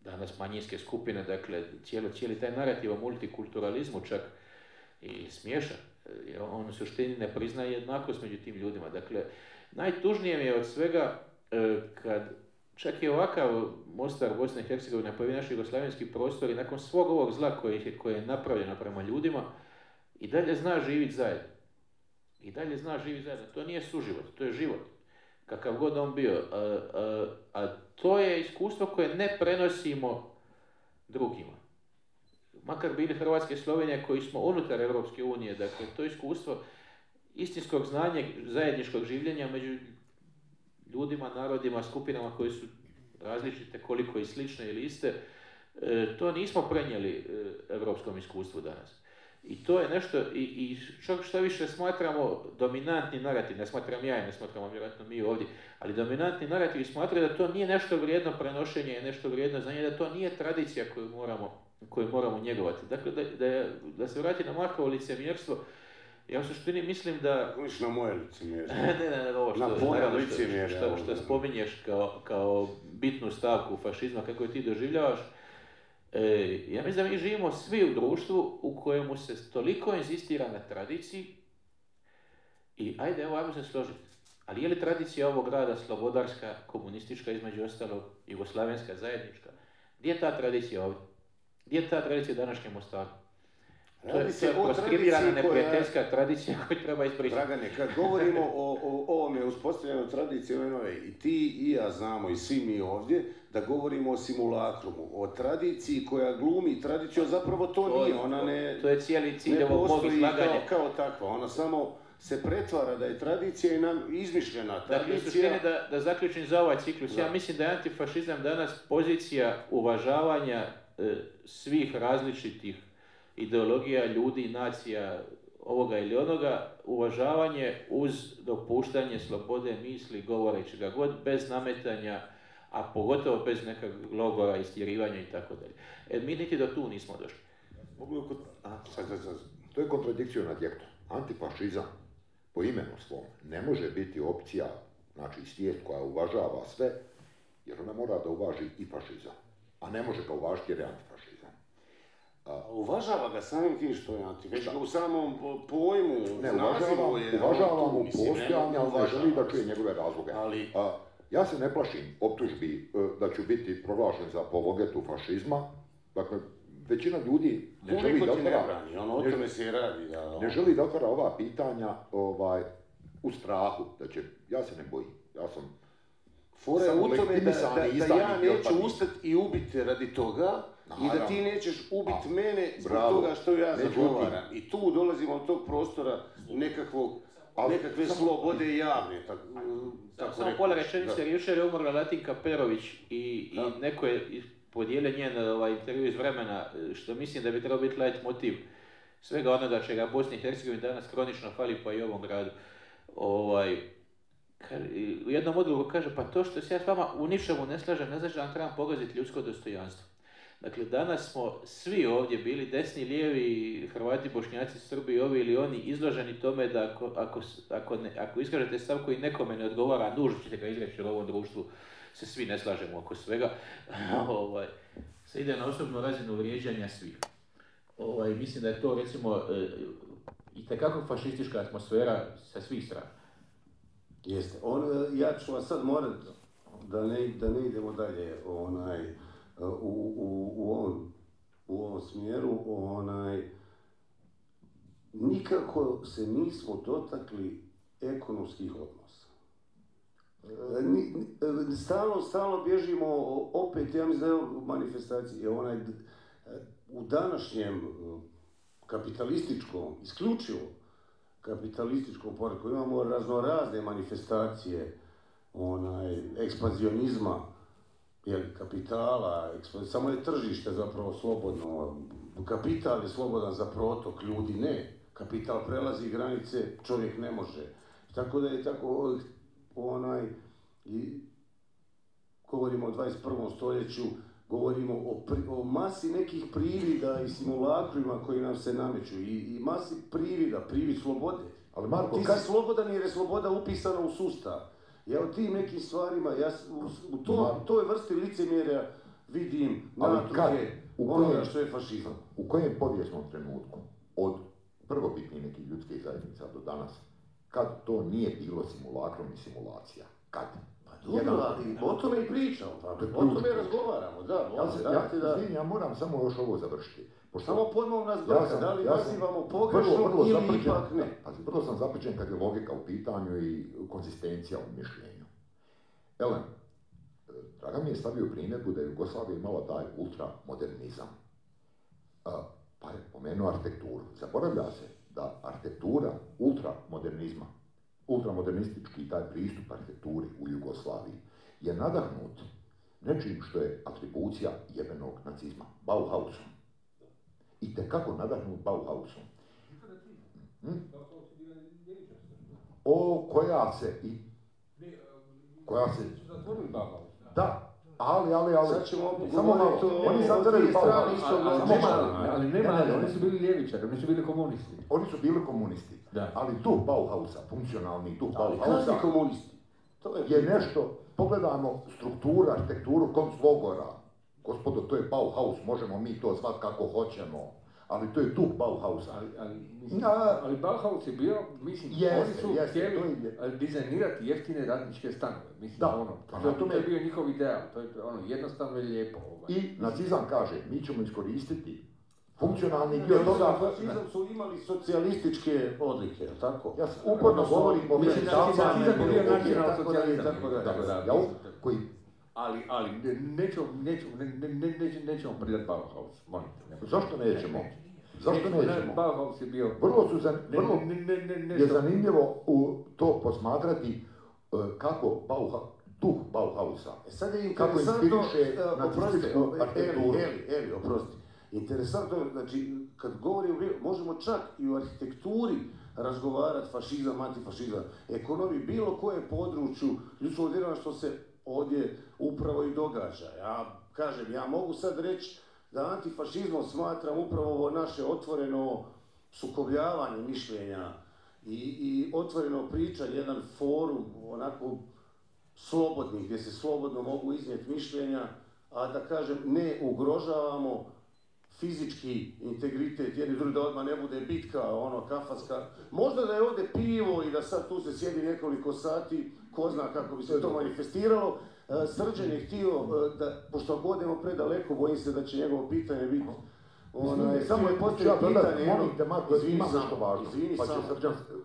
danas manjinske skupine, dakle cijelo, cijeli taj narativ o multikulturalizmu čak i smješa, jer on u suštini ne priznaje jednakost među tim ljudima. Dakle, najtužnije mi je od svega kad čak i ovakav Mostar, Bosna i Hercegovina, pa i naš jugoslavenski prostor i nakon svog ovog zla koje, koje je napravljeno prema ljudima, i dalje zna živjeti zajedno. I dalje zna živjeti zajedno. To nije suživot, to je život. Kakav god on bio. A, a, a to je iskustvo koje ne prenosimo drugima. Makar bili Hrvatske i Slovenije koji smo unutar Europske unije. Dakle, to je iskustvo istinskog znanja, zajedničkog življenja među ljudima, narodima, skupinama koji su različite koliko i slične ili iste. E, to nismo prenijeli e, europskom iskustvu danas. I to je nešto, i, i što, što više smatramo dominantni narativ, ne smatram ja i ne smatramo vjerojatno mi ovdje, ali dominantni narativi smatraju da to nije nešto vrijedno prenošenje, nešto vrijedno znanje, da to nije tradicija koju moramo, koju moramo njegovati. Dakle, da, da, da se vrati na Markovo licemjerstvo, ja u suštini mislim da... Uliš na moje licemjerstvo. ne, ne, ne, ovo što, naravno, što, što, što spominješ kao, kao bitnu stavku fašizma, kako je ti doživljavaš. E, ja mislim da mi živimo svi u društvu u kojemu se toliko inzistira na tradiciji i ajde, evo, ajmo se složiti. Ali je li tradicija ovog grada slobodarska, komunistička, između ostalog, jugoslavenska, zajednička? Gdje je ta tradicija ovdje? Gdje je ta tradicija današnje Mostaru? To je proskribirana neprijateljska koja... tradicija koju treba ispričati. Dragane, kad govorimo o, o, o ovome uspostavljanoj tradiciji ove nove, i ti i ja znamo i svi mi ovdje, da govorimo o simulakrumu, o tradiciji koja glumi tradiciju, zapravo to, to nije, ona ne, to je cijeli cilj ne postoji kao, kao takva, ona samo se pretvara da je tradicija i nam izmišljena tradicija. Dakle, da, da zaključim za ovaj ciklus, da. Ja mislim da je antifašizam danas pozicija uvažavanja e, svih različitih ideologija, ljudi, nacija, ovoga ili onoga, uvažavanje uz dopuštanje slobode misli, govora i čega god, bez nametanja, a pogotovo bez nekog logora, istjerivanja i tako dalje. E, mi niti do tu nismo došli. To je kontradikcijona djekta. Antifašizam po imenu svom ne može biti opcija, znači svijest koja uvažava sve, jer ona mora da uvaži i fašizam, a ne može ga uvažiti jer je antifašizam. A, uvažava ga samim tim što je antifašizam, u samom pojmu, ne, nazivu je... Uvažava mu postojanje, ali ne želi da čuje njegove razloge. Ali... A, ja se ne plašim optužbi da ću biti proglašen za apologetu fašizma. Dakle, većina ljudi ne, ne želi da otvara, ne, ono, ne, ono. ne želi da otvara ova pitanja ovaj, u strahu. Znači, ja se ne bojim, ja sam fore u tome da, da, da ja neću ustati i ubiti radi toga, naravno, i da ti nećeš ubiti mene zbog bravo, toga što ja zagovaram. I tu dolazimo od tog prostora nekakvog, ali nekakve sam, slobode javne, tako, tako samo pola rečenice, jer jučer je umrla Latinka Perović i, i neko je podijelio njen ovaj, intervju iz vremena, što mislim da bi trebao biti light motiv svega onoga čega Bosni i Hercegovini danas kronično fali, pa i ovom gradu. Ovaj, ka, u jednom odgovoru kaže, pa to što se ja s vama u ničemu ne slažem, ne znači da vam trebam pogaziti ljudsko dostojanstvo. Dakle, danas smo svi ovdje bili, desni, lijevi, Hrvati, Bošnjaci, Srbi, ovi ili oni, izloženi tome da ako, ako, ako, ne, ako iskažete stav koji nekome ne odgovara, nužno ćete ga izreći, jer u ovom društvu se svi ne slažemo oko svega. Ovaj, se ide na osobnu razinu vrijeđanja svih. Ovaj, mislim da je to, recimo, e, itekako fašistička atmosfera sa svih strana. Jeste. On, ja ću vas sad morati, da ne, da ne idemo dalje, onaj... U, u, u, ovom, u ovom smjeru, onaj, nikako se nismo dotakli ekonomskih odnosa. Ni, ni, stalno, stalno bježimo opet, ja mi znam, manifestacije, onaj, u današnjem kapitalističkom, isključivo kapitalističkog poretka. Imamo raznorazne manifestacije ekspanzionizma, kapitala, samo je tržište zapravo slobodno. Kapital je slobodan za protok, ljudi ne. Kapital prelazi granice, čovjek ne može. Tako da je tako onaj... Govorimo o dvadeset prvom stoljeću, govorimo o, pri, o masi nekih privida i simulakrima koji nam se nameću i, i masi privida, privid slobode. Ali Marko, ti si slobodan jer je sloboda upisana u sustav. Ja o tim nekim stvarima, ja u, u to, toj vrsti licemjerja vidim natruhe onoga što je fašizam. U kojem povijesnom trenutku, od prvobitnih nekih ljudskih zajednica do danas, kad to nije bilo simulakrom i simulacija? Kad? Dobro, ali o tome i pričamo, o tome razgovaramo, da, da. Ja moram samo još ovo završiti. Samo pojmom nas brka, da li nazivamo pogrešno ili ipak ne. Vrlo sam zapričen kad je logika u pitanju i konzistencija u mišljenju. Elem, Dragan mi je stavio primjedbu da je Jugoslavija imala taj ultramodernizam. Pa je pomenuo arhitekturu. Zaboravlja se da arhitektura ultramodernizma, ultramodernistički taj pristup arhitekturi u Jugoslaviji je nadahnut nečim što je atribucija jebenog nacizma, Bauhausom. I tekako nadahnut Bauhausom. Hmm? O, koja se i... Koja se... Da, ali, ali, ali... Sad ćemo opet... Samo malo, oni sad dreli Bauhaus. Ali nema, oni su bili ljevičari, oni su bili komunisti. Oni su bili komunisti. Ali duh Bauhausa, funkcionalni duh Bauhausa je nešto, pogledajmo strukturu, arhitekturu konclogora. Gospodo, to je Bauhaus, možemo mi to zvati kako hoćemo, ali to je duh Bauhausa. Ali Bauhaus je bio, mislim, oni su htjeli dizajnirati jeftine radničke stanove. To je bio njihov ideal, to je jednostavno lijepo. I nacizam kaže, mi ćemo iskoristiti funkcionalni dio toga... Nacizam su imali socijalističke odlike, tako? Ja uporno govorim o nacionalsocijalizam, koji... Ali, ali, nećemo, nećemo, nećemo predati Bauhaus, molim te. Zašto nećemo? Zašto nećemo? Bauhaus je bio... Vrlo je zanimljivo to posmatrati kako Bauhaus... duh Bauhausa. Sad je interesantno... Oprosti, Eli, Eli, oprosti. Interesantno, znači, kad govorimo, možemo čak i u arhitekturi razgovarati fašizam, antifašizam, ekonomiji, bilo koje području, ljudskog djelovanja što se ovdje upravo i događa. Ja kažem, ja mogu sad reći da antifašizmom smatram upravo ovo naše otvoreno sukobljavanje mišljenja i, i otvoreno pričanje, jedan forum onako slobodni, gdje se slobodno mogu iznijeti mišljenja, a da kažem ne ugrožavamo fizički integritet, jedni drugi, da odmah ne bude bitka, ono, kafanska. Možda da je ovdje pivo i da sad tu se sjedi nekoliko sati, ko zna kako bi se to manifestiralo. Srđan je htio, da, pošto godemo predaleko, bojim se da će njegovo pitanje biti... Samo je postoji pitanje, izvini samo, izvini samo.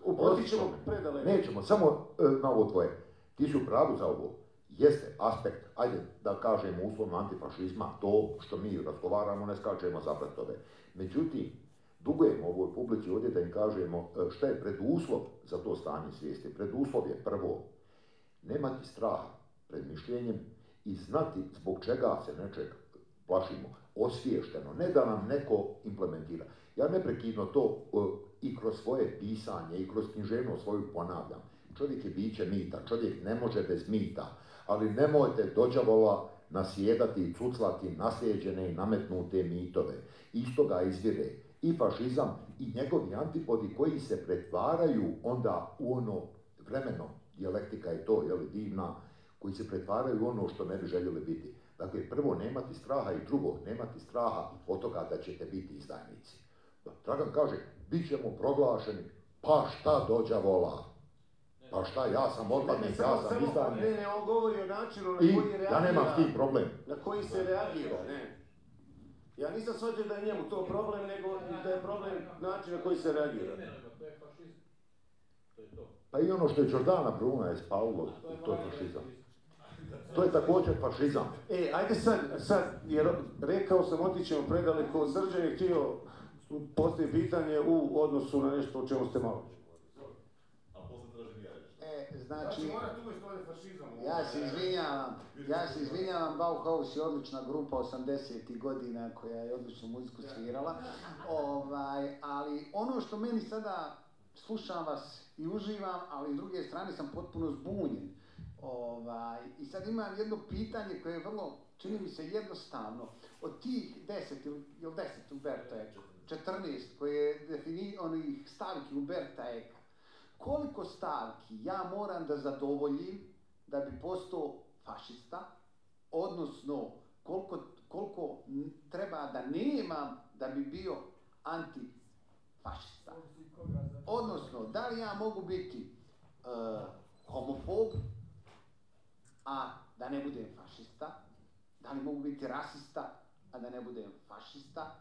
Otićemo predaleko. Nećemo, samo na ovo tvoje. Ti si u pravu za ovo. Jeste aspekt, ajde da kažemo uslovno antifašizma, to što mi razgovaramo, ne skačemo za bratove. Međutim, dugujemo ovoj publici ovdje da im kažemo šta je preduslov za to stanje svijesti. Preduslov je prvo, nemati straha pred mišljenjem i znati zbog čega se nečeg plašimo, osviješteno, ne da nam neko implementira. Ja neprekidno to i kroz svoje pisanje i kroz književnost svoju ponavljam. Čovjek je biće mita, čovjek ne može bez mita, ali nemojte dođavola nasjedati i cuclati naslijeđene i nametnute mitove. Istoga izvire i fašizam i njegovi antipodi koji se pretvaraju onda u ono vremeno, dijalektika je to, je li divna, koji se pretvaraju u ono što ne bi željeli biti. Dakle, prvo nemati straha i drugo nemati straha od toga da ćete biti izdajnici. Dragan kaže, bit ćemo proglašeni, pa šta dođavola? Pa šta, ja sam odpadnik, ja sam izdan. Ne, ne, on govori o načinu na koji reagira. Ja nemam s tim problem. Na koji se reagira, ne. Ja nisam shvatio da je njemu to problem, nego da je problem način na koji se reagira. Pa i ono što je Giordano Bruno je spavilo, to je fašizam. To je također fašizam. E, ajde sad, sad, jer rekao sam, otićemo predaleko, Srđan je htio postaviti pitanje u odnosu na nešto o čemu ste malo. Znači, ja se izvinjavam, ja se izvinjavam, Bauhaus je odlična grupa osamdesetih godina koja je odličnu muziku svirala, ovaj, ali ono što meni sada, slušam vas i uživam, ali s druge strane sam potpuno zbunjen. Ovaj, i sad imam jedno pitanje koje je vrlo, čini mi se jednostavno, od tih deset, ili deset Umberto Eco, četrnaest koje je defini, onih stavki Umberta Eca, koliko stavki ja moram da zadovoljim da bi postao fašista, odnosno koliko, koliko treba da nemam da bi bio antifašista. Odnosno, da li ja mogu biti uh, homofob, a da ne budem fašista? Da li mogu biti rasista, a da ne budem fašista?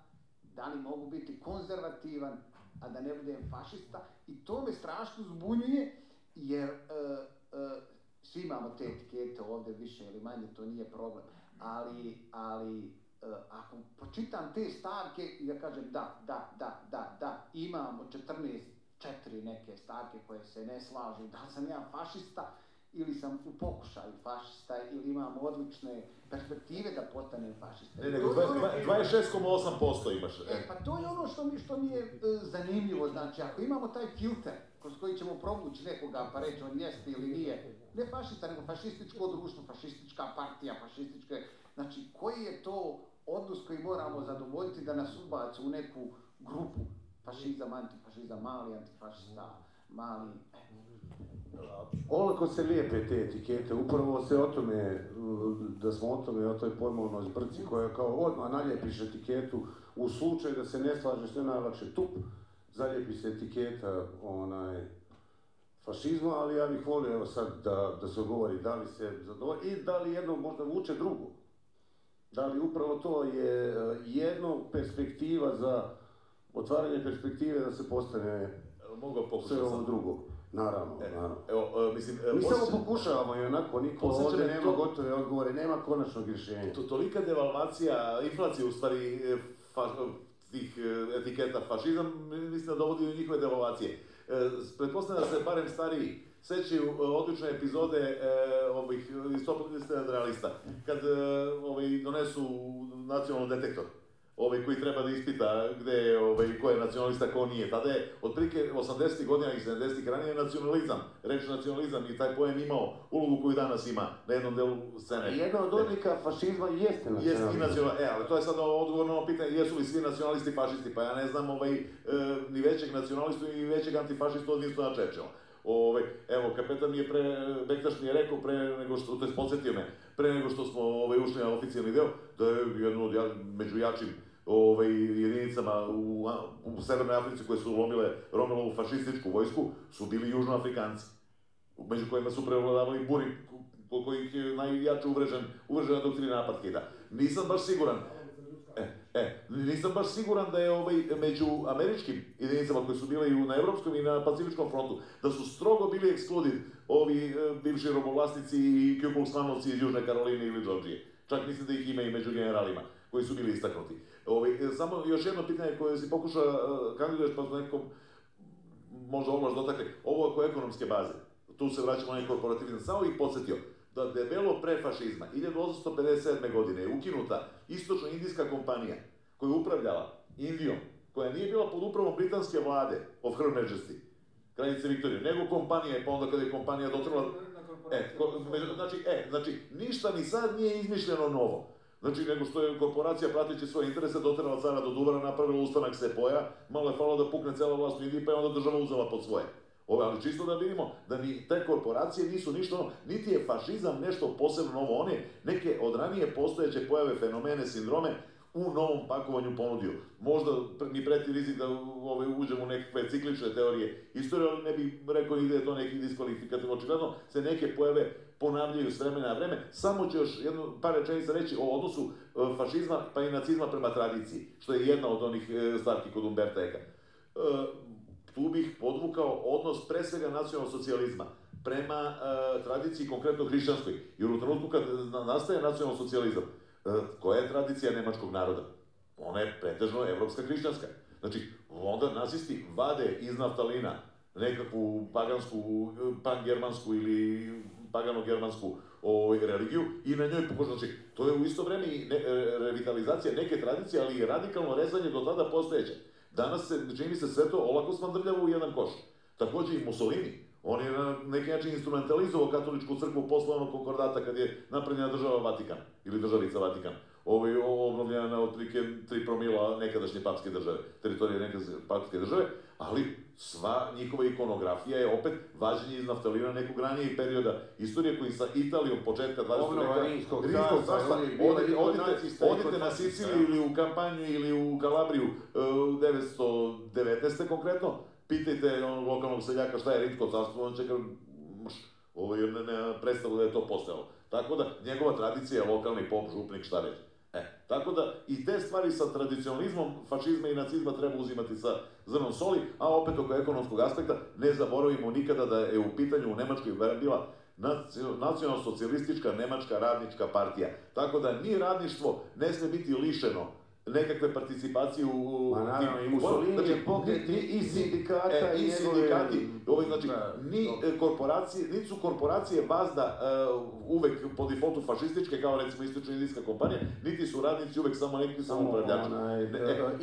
Da li mogu biti konzervativan, a da ne budem fašista? I to me strašno zbunjuje, jer e, e, svi imamo te etikete ovdje više ili manje, to nije problem. Ali, ali e, ako pročitam te stavke i ja kažem da, da, da, da, da, imamo četrnaest, četiri neke stavke koje se ne slažu, da sam ja fašista, ili sam u pokušaju fašista, ili imam odlične perspektive da potanem fašista. Ne, nego dvadeset šest zarez osam posto imaš. E, pa to je ono što mi, što mi je e, zanimljivo, znači, ako imamo taj filter kroz koji ćemo provući nekoga pa reći on jeste ili nije, ne fašista, nego fašističko društvo, fašistička partija, fašistička... Znači, koji je to odnos koji moramo zadovoljiti da nas ubacu u neku grupu fašizam, antifašizam, mali antifašista, mali... Olako se lijepe te etikete, upravo se o tome, da smo o tome, o toj pojmovnoj zbrci koja kao odmah naljepiš etiketu u slučaju da se ne slažeš, sve najlakše tup, zaljepi se etiketa onaj fašizma, ali ja bih volio evo sad da, da se govori da li se zadovolji i da li jedno možda vuče drugo. Da li upravo to je jedno perspektiva za otvaranje perspektive da se postane sve ovo drugo. Naravno, e, naravno. Evo, mislim, mi samo se... pokušavamo i onako, niko ovdje nema to... gotove odgovore, nema konačnog rješenja. To, tolika devalvacija, inflacija u stvari faš, tih etiketa fašizam, mislim da dovodi do njihove devalvacije. E, pretpostavljam da se barem stariji sećaju odlične epizode e, ovih sto pedeset realista, kad e, ovaj, donesu nacionalni detektor. Ovaj koji treba da ispita gdje je, ovaj, ko je nacionalista, ko nije. Tada je, otprilike osamdesetih godina i sedamdesetih ranije nacionalizam, reč nacionalizam i taj pojem imao ulogu koju danas ima na jednom delu scene. Jedna od odlika fašizma jeste nacionalizam. Jeste i nacionalizam. E, ali to je sad odgovor na ovo pitanje, jesu li svi nacionalisti fašisti? Pa ja ne znam ovaj, e, ni većeg nacionalistu, ni većeg antifašistu od Winstona Churchilla. Ove, evo, kapetan mi je pre, Bektaš mi je rekao pre nego što, to je podsjetio me, pre nego što smo ove, ušli na oficijalni deo, da je jedno od ja, među jačim ove, jedinicama u, u Severnoj Africi koje su lomile Rommelovu fašističku vojsku, su bili Južnoafrikanci, među kojima su prevladavali buri, po kojih je najjače uvrežen, uvrežena doktrina apartheida. Nisam baš siguran. E, e, nisam baš siguran da je ovaj, među američkim jedinicama koje su bile i na Evropskom i na Pacifičkom frontu, da su strogo bili ekskludit ovi e, bivši robovlasnici i kjukulslanovci iz Južne Karoline ili Džordžije. Čak mislim da ih ima i među generalima koji su bili istaknuti. Ovaj, samo još jedno pitanje koje si pokuša, kandiduješ pa s nekom, možda ovlaš dotakle, ovo oko ekonomske baze. Tu se vraćamo na korporativizam, samo ih podsjetio da debelo pre fašizma, hiljadu osamsto pedeset sedme. godine je ukinuta istočno-indijska kompanija koja je upravljala Indijom, koja nije bila pod upravom britanske vlade of Her Majesty, kraljice Viktorije, nego kompanija je, pa onda kada je kompanija dotrla... E, ko, među, znači, e, znači, ništa ni sad nije izmišljeno novo. Znači, nego što je korporacija prateći svoje interese dotrla cara do duvara, napravila ustanak Sepoja, malo je falilo da pukne cela vlast u Indiji, pa je onda država uzela pod svoje. Ove, ali čisto da vidimo da ni te korporacije nisu ništa ono, niti je fašizam nešto posebno novo, on je neke od ranije postojeće pojave, fenomene, sindrome u novom pakovanju ponudio. Možda mi preti rizik da ove, uđemo u nekakve ciklične teorije istorije, ali ne bih rekao nigde je to neki diskvalifikativ. Očigledno se neke pojave ponavljaju s vremena na vreme. Samo ću još jednu par rečenica reći o odnosu fašizma pa i nacizma prema tradiciji, što je jedna od onih stavki kod Umberta Eca. Tu bih podvukao odnos pre svega nacionalnog socijalizma prema e, tradiciji konkretno hrišćanskoj, jer u trenutku kad nastaje nacionalni socijalizam, e, koja je tradicija nemačkog naroda? Ona je pretežno evropska hrišćanska. Znači, onda nazisti vade iz naftalina nekakvu pagansku, pan-germansku ili pagano-germansku religiju i na njoj pokušati. Znači, to je u isto vreme i ne, revitalizacija neke tradicije, ali i radikalno rezanje do tada postojeće. Danas se, čini se, sve to olako smandrljavo u jedan koš. Takođe i Mussolini. On je na neki način instrumentalizovao katoličku crkvu posle onog konkordata kad je napravljena država Vatikan, ili državica Vatikan. Ovo je obnovljena na otprilike tri promila nekadašnje papske države, teritorije nekadašnje papske države, ali sva njihova ikonografija je opet vađenje iz naftalina nekog ranijeg perioda istorije koji sa Italijom početka dvadesetog veka, Rimskog carstva, odite na Siciliju ili u Kampanju ili u Kalabriju devetnaeste konkretno, pitajte onog lokalnog seljaka šta je Rimsko carstvo, on će kao predstavu da je to postojalo. Tako da, njegova tradicija je lokalni pop, župnik, šta reći. E, tako da, i te stvari sa tradicionalizmom fašizma i nacizma treba uzimati sa zrnom soli, a opet oko ekonomskog aspekta ne zaboravimo nikada da je u pitanju u Nemačkoj bila nacionalno-socijalistička Nemačka radnička partija. Tako da, ni radništvo ne sme biti lišeno nekakve participacije u... Ma naravno, i Mussolini je pokret i sindikata i sindikati. Znači, ni korporacije, niti su korporacije vazda uvek po defaultu fašističke, kao recimo istočno-indijska kompanija, niti su radnici uvek samo neki samoupravljači.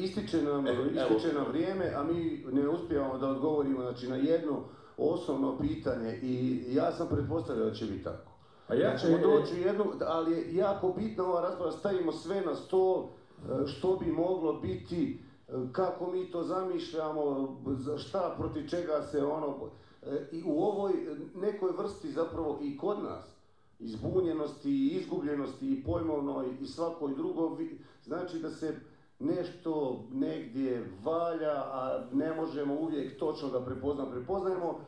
Ističe nam vrijeme, a mi ne uspijevamo da odgovorimo na jedno osnovno pitanje i ja sam pretpostavljao da će biti tako. Ja ćemo doći u jednu, ali je jako bitna ova rasprava, stavimo sve na stol, što bi moglo biti, kako mi to zamišljamo, šta protiv čega se ono... I u ovoj nekoj vrsti zapravo i kod nas, izbunjenosti i izgubljenosti i pojmovnoj i svakoj drugoj, znači da se nešto negdje valja, a ne možemo uvijek točno da prepoznamo, prepoznajemo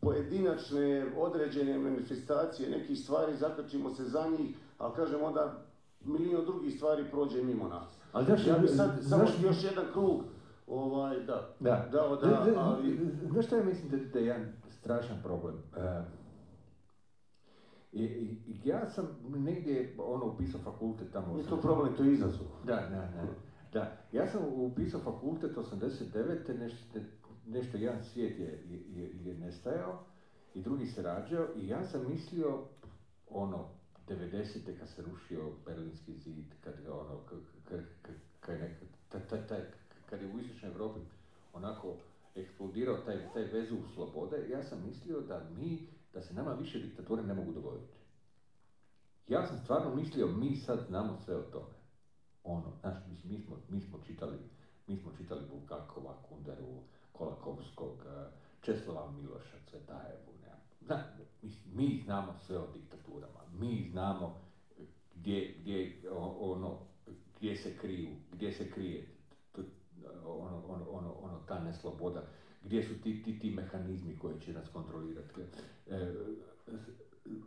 pojedinačne određene manifestacije, nekih stvari, zakačimo se za njih, ali kažemo onda milijon drugih stvari prođe mimo nas. Ali znaš... Ja bi sad samo još jedan krug, ovaj, da, dao da, ali... Znaš šta ja mislim da je jedan strašan problem? Ja sam negdje, ono, upisao fakultet tamo... Nije to problem, to je izazov. Da, da, da. Ja sam upisao fakultet osamdeset devete. Nešto jedan svijet je nestajao i drugi se rađao i ja sam mislio, ono, devedesete kad se rušio Berlinski zid, kad je ono, kad je nekad, kad je u istočnoj Evropi onako eksplodirao taj vezu slobode, ja sam mislio da mi, da se nama više diktature ne mogu dogoditi. Ja sam stvarno mislio, mi sad znamo sve o tome. Ono, znaš, mi smo čitali, mi smo čitali Bulgakova, Kunderu, Kolakovskog, Česlava Miloša, Cvetajevu, nema. Zna, mi znamo sve o diktaturama, mi znamo gdje, gdje, ono, gdje se kriju, gdje se krije t, ono, ono, ono, ono, ta nesloboda, gdje su ti, ti, ti mehanizmi koji će nas kontrolirati. E,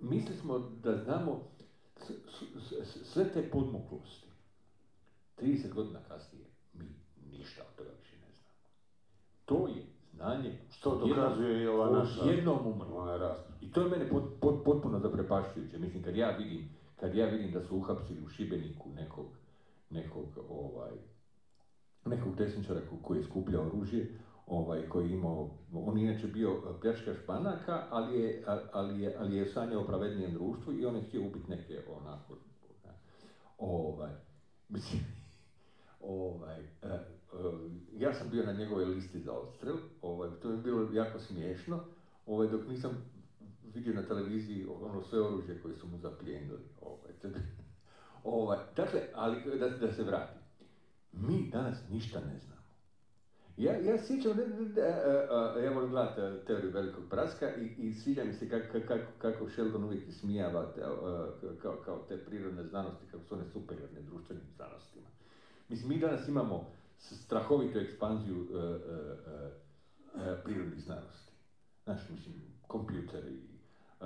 mislili smo da znamo s, s, s, sve te podmuklosti. trideset godina kasnije mi ništa od toga više ne znamo. To je znanje što dokazuje i ova naša rasprava. I to je mene pot, pot, potpuno zaprepašćujuće. Mislim, kad ja vidim, kad ja vidim da su uhapsili u Šibeniku nekog, nekog, ovaj, nekog desničara koji je skupljao oružje, ovaj, koji je imao, on inače bio pljačkaš banaka, ali je, ali je, ali je sanjao o pravednijem društvu i on je htio ubiti neke onako, ovaj, mislim, ovaj, eh, ja sam bio na njegovoj listi za odstrel, ovaj, to je bilo jako smiješno, ovaj, dok nisam vidio na televiziji ono sve oružje koje su mu zaplijenili. Ovaj, ovaj, dakle, ali da, da se vratim, mi danas ništa ne znamo. Ja, ja sjećam, ja volim gledati Teoriju velikog praska i, i sviđa mi se kako, kako, kako Sheldon uvijek smijava kao, kao te prirodne znanosti, kako su one superiorne društvenim znanostima. Mislim, mi danas imamo strahovitu ekspanziju uh, uh, uh, uh, prirodnih znanosti. Znaš, mislim, kompjuteri, uh,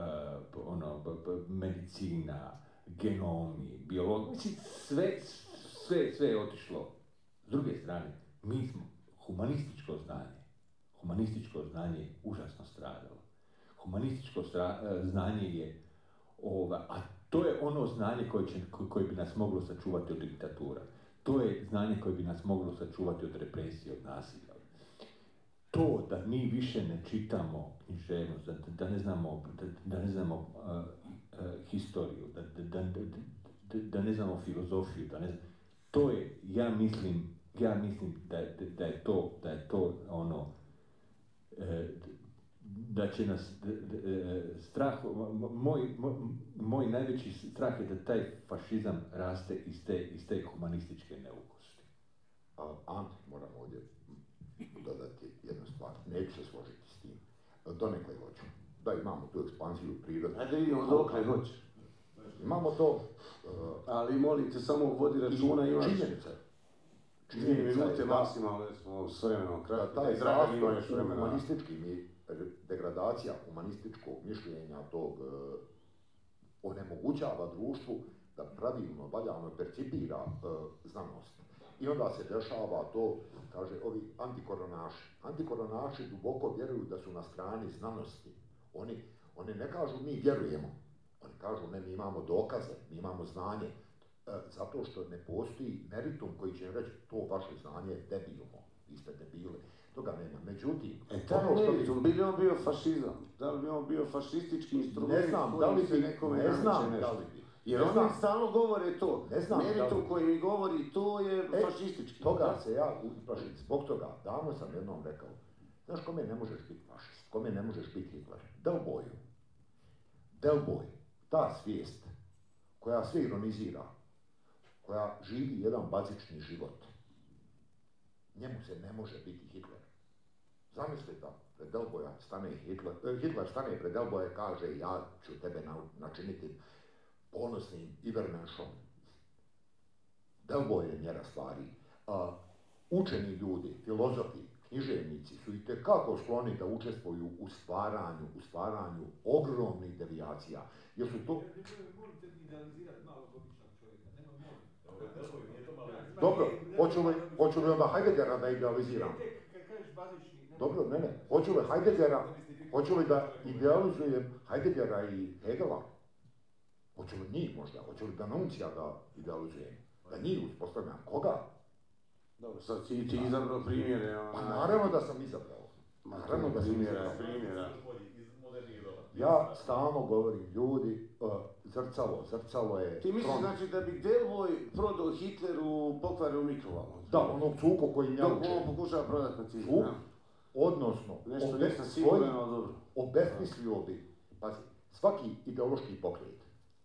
ono, b- b- medicina, genomi, biologija, mislim, sve, sve, sve je otišlo. S druge strane, mi smo, humanističko znanje, humanističko znanje je užasno stradalo. Humanističko stra- znanje je ova, a to je ono znanje koje, će, ko, koje bi nas moglo sačuvati od diktatura. To je znanje koje bi nas moglo sačuvati od represije, od nasilja. to da mi više ne čitamo književnost, da, da ne znamo, da, da ne znamo uh, uh, historiju, da, da, da, da, da ne znamo filozofiju, da ne znamo, to je, ja mislim, ja mislim da je, da je to, da je to ono, eh, da će nas eh, strah, moj, moj, moj najveći strah je da taj fašizam raste iz te, iz te humanističke neukosti. A, Ante, moram ovdje dodati jednu stvar, neću se složiti s tim, donekle hoću, da imamo tu ekspansiju prirode. Ajde vidimo dokle hoću. Imamo to, uh, ali molim te, samo vodi računa, imaš činjenice. Činjenice minute maksimalno smo s vremenom kratki, da je Dragan ima još vremena. Humanistički mi, degradacija humanističkog mišljenja tog uh, onemogućava društvu da pravilno, valjano percipira uh, znanost. I onda se dešava to, kaže, ovi antikoronaši. Antikoronaši duboko vjeruju da su na strani znanosti. Oni, oni ne kažu mi vjerujemo. Oni kažu ne, mi imamo dokaze, mi imamo znanje, e, zato što ne postoji meritum koji će reći to vaše znanje je debilno, vi ste debili, toga nema. Međutim, e, ono što bi... Bi li on bio fašizam? Da li bi on bio fašistički instrument? Ne znam, da li bi nekome ne znam nešto. Da li bi. Jer oni znam, stalno govore to, meritum koji mi govori to je e, fašistički. Toga da? se ja uplašim, zbog toga, davno sam jednom rekao, znaš kome ne možeš biti fašist, kome ne možeš biti Hitler? Del Boju. Del Boy. Ta svijest koja sve ironizira, koja živi jedan bazični život, njemu se ne može biti Hitler. Zamislite da pred Del Boya stane Hitler, eh, Hitler stane pred Del Boya i kaže ja ću tebe načiniti ponosnim Ibermenšom. Del Boy je mjera stvari. Uh, učeni ljudi, filozofi, književnici su i tekako skloni da učestvuju u stvaranju, u stvaranju ogromnih devijacija. Jer su to... Možete idealizirati malo običnog čovjeka, nema možda. Dobro, hoću li, hoću li onda Heideggera da idealiziram? Dobro, ne, ne, hoću li Heideggera, hoću li da idealizujem Heideggera i Hegela? Hoću li njih možda, hoću li D'Annunzija da idealizujem? Da njih uspostavljam koga? Dobro, sad si ti izabrao primjere. Ona... Pa naravno da sam izabrao. Naravno da sam primjera, izabrao. Primjera. Ja stalno govorim, ljudi, uh, zrcalo, zrcalo je... Ti misliš znači da bi Del Boy prodao Hitleru pokvaru mikrovalnu? Da, onog cuko koji njavče. Dok on pokušava prodati nacizam. Cuk, odnosno, nešto obes... sigurno, dobro. Obesmislio bi, pazi, svaki ideološki pokret.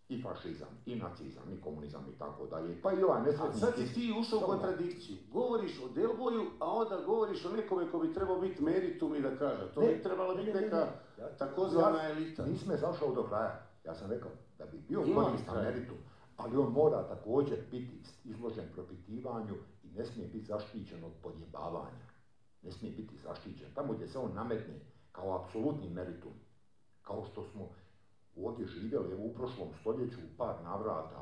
I fašizam, i nacizam, i komunizam, i tako dalje, pa i ovaj nesretni... A sad si ti ušao u kontradikciju. Govoriš o Del Boyu, a onda govoriš o nekome ko bi trebao biti meritum i da kaže. To ne, bi trebala biti ne, neka ne, ne, ne. takozvana ja, elita. Nisam je zašao do kraja. Ja sam rekao da bi bio koristan meritum, ali on mora također biti izložen propitivanju i ne smije biti zaštićen od podjebavanja. Ne smije biti zaštićen. Tamo gdje se on nametne kao apsolutni meritum, kao što smo... ovdje živjeli, evo u prošlom stoljeću u par navrata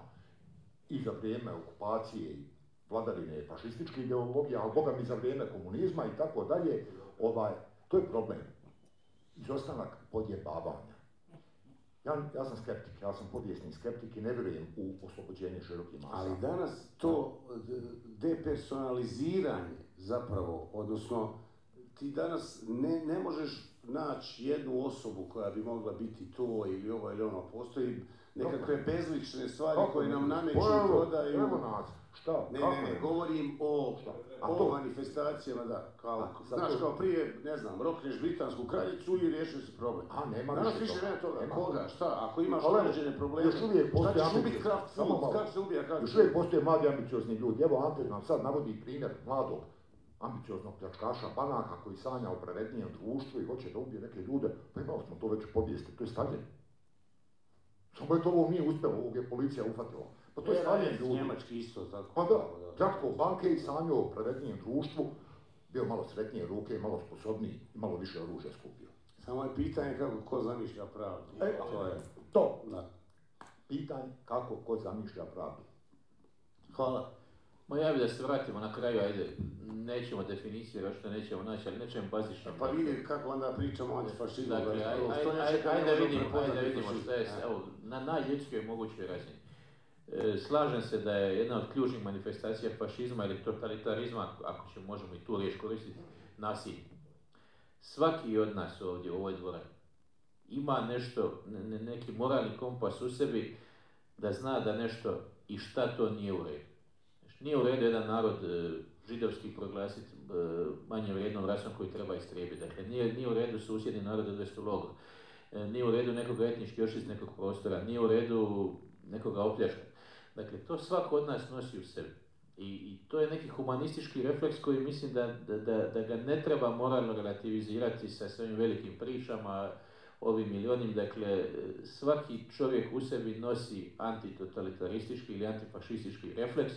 i za vrijeme okupacije i vladavine fašističke ideologije, ali boga mi za vrijeme komunizma i tako dalje, ovaj, to je problem. Izostanak podjebavanja. Ja, ja sam skeptik, ja sam povijesni skeptik i ne vjerujem u oslobođenje široke masa. Ali danas to depersonaliziranje zapravo, odnosno ti danas ne, ne možeš naći jednu osobu koja bi mogla biti to ili ovo ili ono. Postoji nekakve bezlične stvari kako koje nam nameću i prodaju. Šta? Ne, ne, ne, govorim o, o manifestacijama, da. Kao, a, znaš, to... kao prije, ne znam, rokneš britansku kraljicu i riješio se problem. A, nema više, više toga. toga. Nema koga, šta, ako imaš određene probleme, šta ćeš ubiti Kraft Foods, kako se ubija Kraft Foods? Još uvijek postoje mladi ambiciozni ljudi. Evo, Ante nam sad navodi primjer mladog ambicioznog pljačkaša banaka koji sanja o pravednijem društvu i hoće da ubije neke ljude, pa imali smo to već u povijesti, to je stavljeno. Samo je to ovo nije uspjelo, ovog je policija ufatila. Pa to je stavljeno ljudi. Njemački isto, tako. Pa da, pljačkao banke i sanjao o pravednijem društvu, bio malo sretnije ruke, malo sposobniji i malo više oružja skupio. Samo je pitanje kako ko zamišlja pravdu. E, to je to. Da. Pitanje kako ko zamišlja pravdu. Hvala. Ma ja bi da se vratimo na kraju, ajde, nećemo definicije, još što nećemo naći, ali nećemo bazično. Pa vidim kako onda pričamo o antifašizmu. Dakle, ajde, ajde, ajde da vidimo, ajde da vidimo šta je, evo, na najljepskoj mogućoj razini. E, slažem se da je jedna od ključnih manifestacija fašizma ili totalitarizma, ako ćemo možemo i tu riječ koristiti, nasilje. svaki od nas ovdje u ovoj dvorani ima nešto, ne, neki moralni kompas u sebi da zna da nešto i šta to nije u redu. Znači, nije u redu jedan narod židovski proglasiti manje vrijednom rasom koju treba istrijebiti. Dakle, nije, nije u redu susjedni narod odvesti u logor. Nije u redu nekoga etnički očistiti nekog prostora, nije u redu nekoga opljačkati. Dakle, to svako od nas nosi u sebi. I, i to je neki humanistički refleks koji mislim da, da, da, da ga ne treba moralno relativizirati sa svojim velikim pričama, ovim ili onim. Dakle, svaki čovjek u sebi nosi antitotalitaristički ili antifašistički refleks,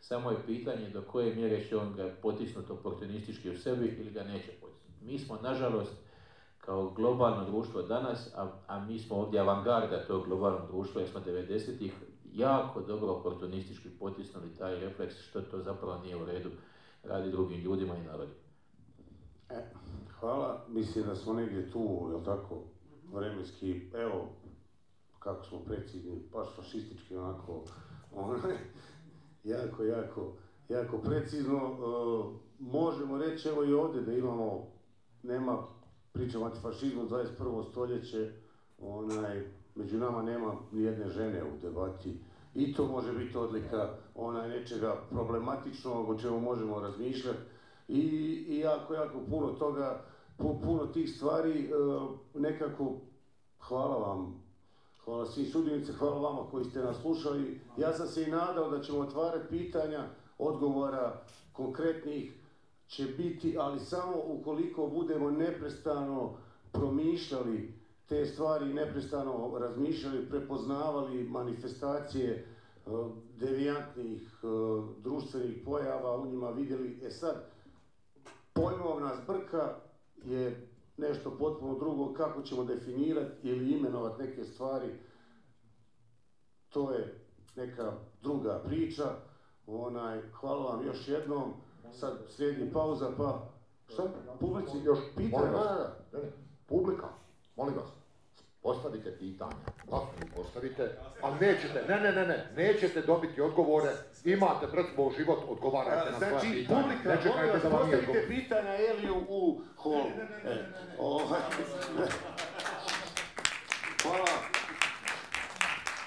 samo je pitanje do koje mjere će on ga potisnuti oportunistički u sebi ili ga neće potisnuti. Mi smo, nažalost, kao globalno društvo danas, a, a mi smo ovdje avangarda tog globalnog društva, jer smo devedesetih jako dobro oportunistički potisnuli taj refleks, što to zapravo nije u redu radi drugim ljudima i narodima. E, hvala, mislim da smo negdje tu, jel tako, vremenski, evo, kako smo precizni, baš fašistički onako, onaj, jako, jako, jako precizno, e, možemo reći, evo i ovdje da imamo, nema, pričamo o antifašizmu dvadeset prvo stoljeće, onaj, među nama nema nijedne žene u debati i to može biti odlika onaj nečega problematičnog o čemu možemo razmišljati i, i jako, jako puno toga, puno tih stvari nekako, hvala vam, hvala svim sudionice, hvala vama koji ste nas slušali. Ja sam se i nadao da ćemo otvarati pitanja, odgovora konkretnih će biti, ali samo ukoliko budemo neprestano promišljali te stvari, neprestano razmišljali, prepoznavali manifestacije devijantnih društvenih pojava, u njima vidjeli, e sad, pojmovna zbrka je nešto potpuno drugo, kako ćemo definirati ili imenovati neke stvari, to je neka druga priča. Onaj, hvala vam još jednom, sad slijedi pauza, pa šta, publici još pitanje, publika, molim vas. Postavite pitanja, glasno ih postavite, ali nećete, ne, ne, ne, ne, nećete dobiti odgovore, imate precimo u život, odgovarajte na svoja pitanja. Znači, publika, molim vas, postavite pitanja Eliju u holu. Hvala.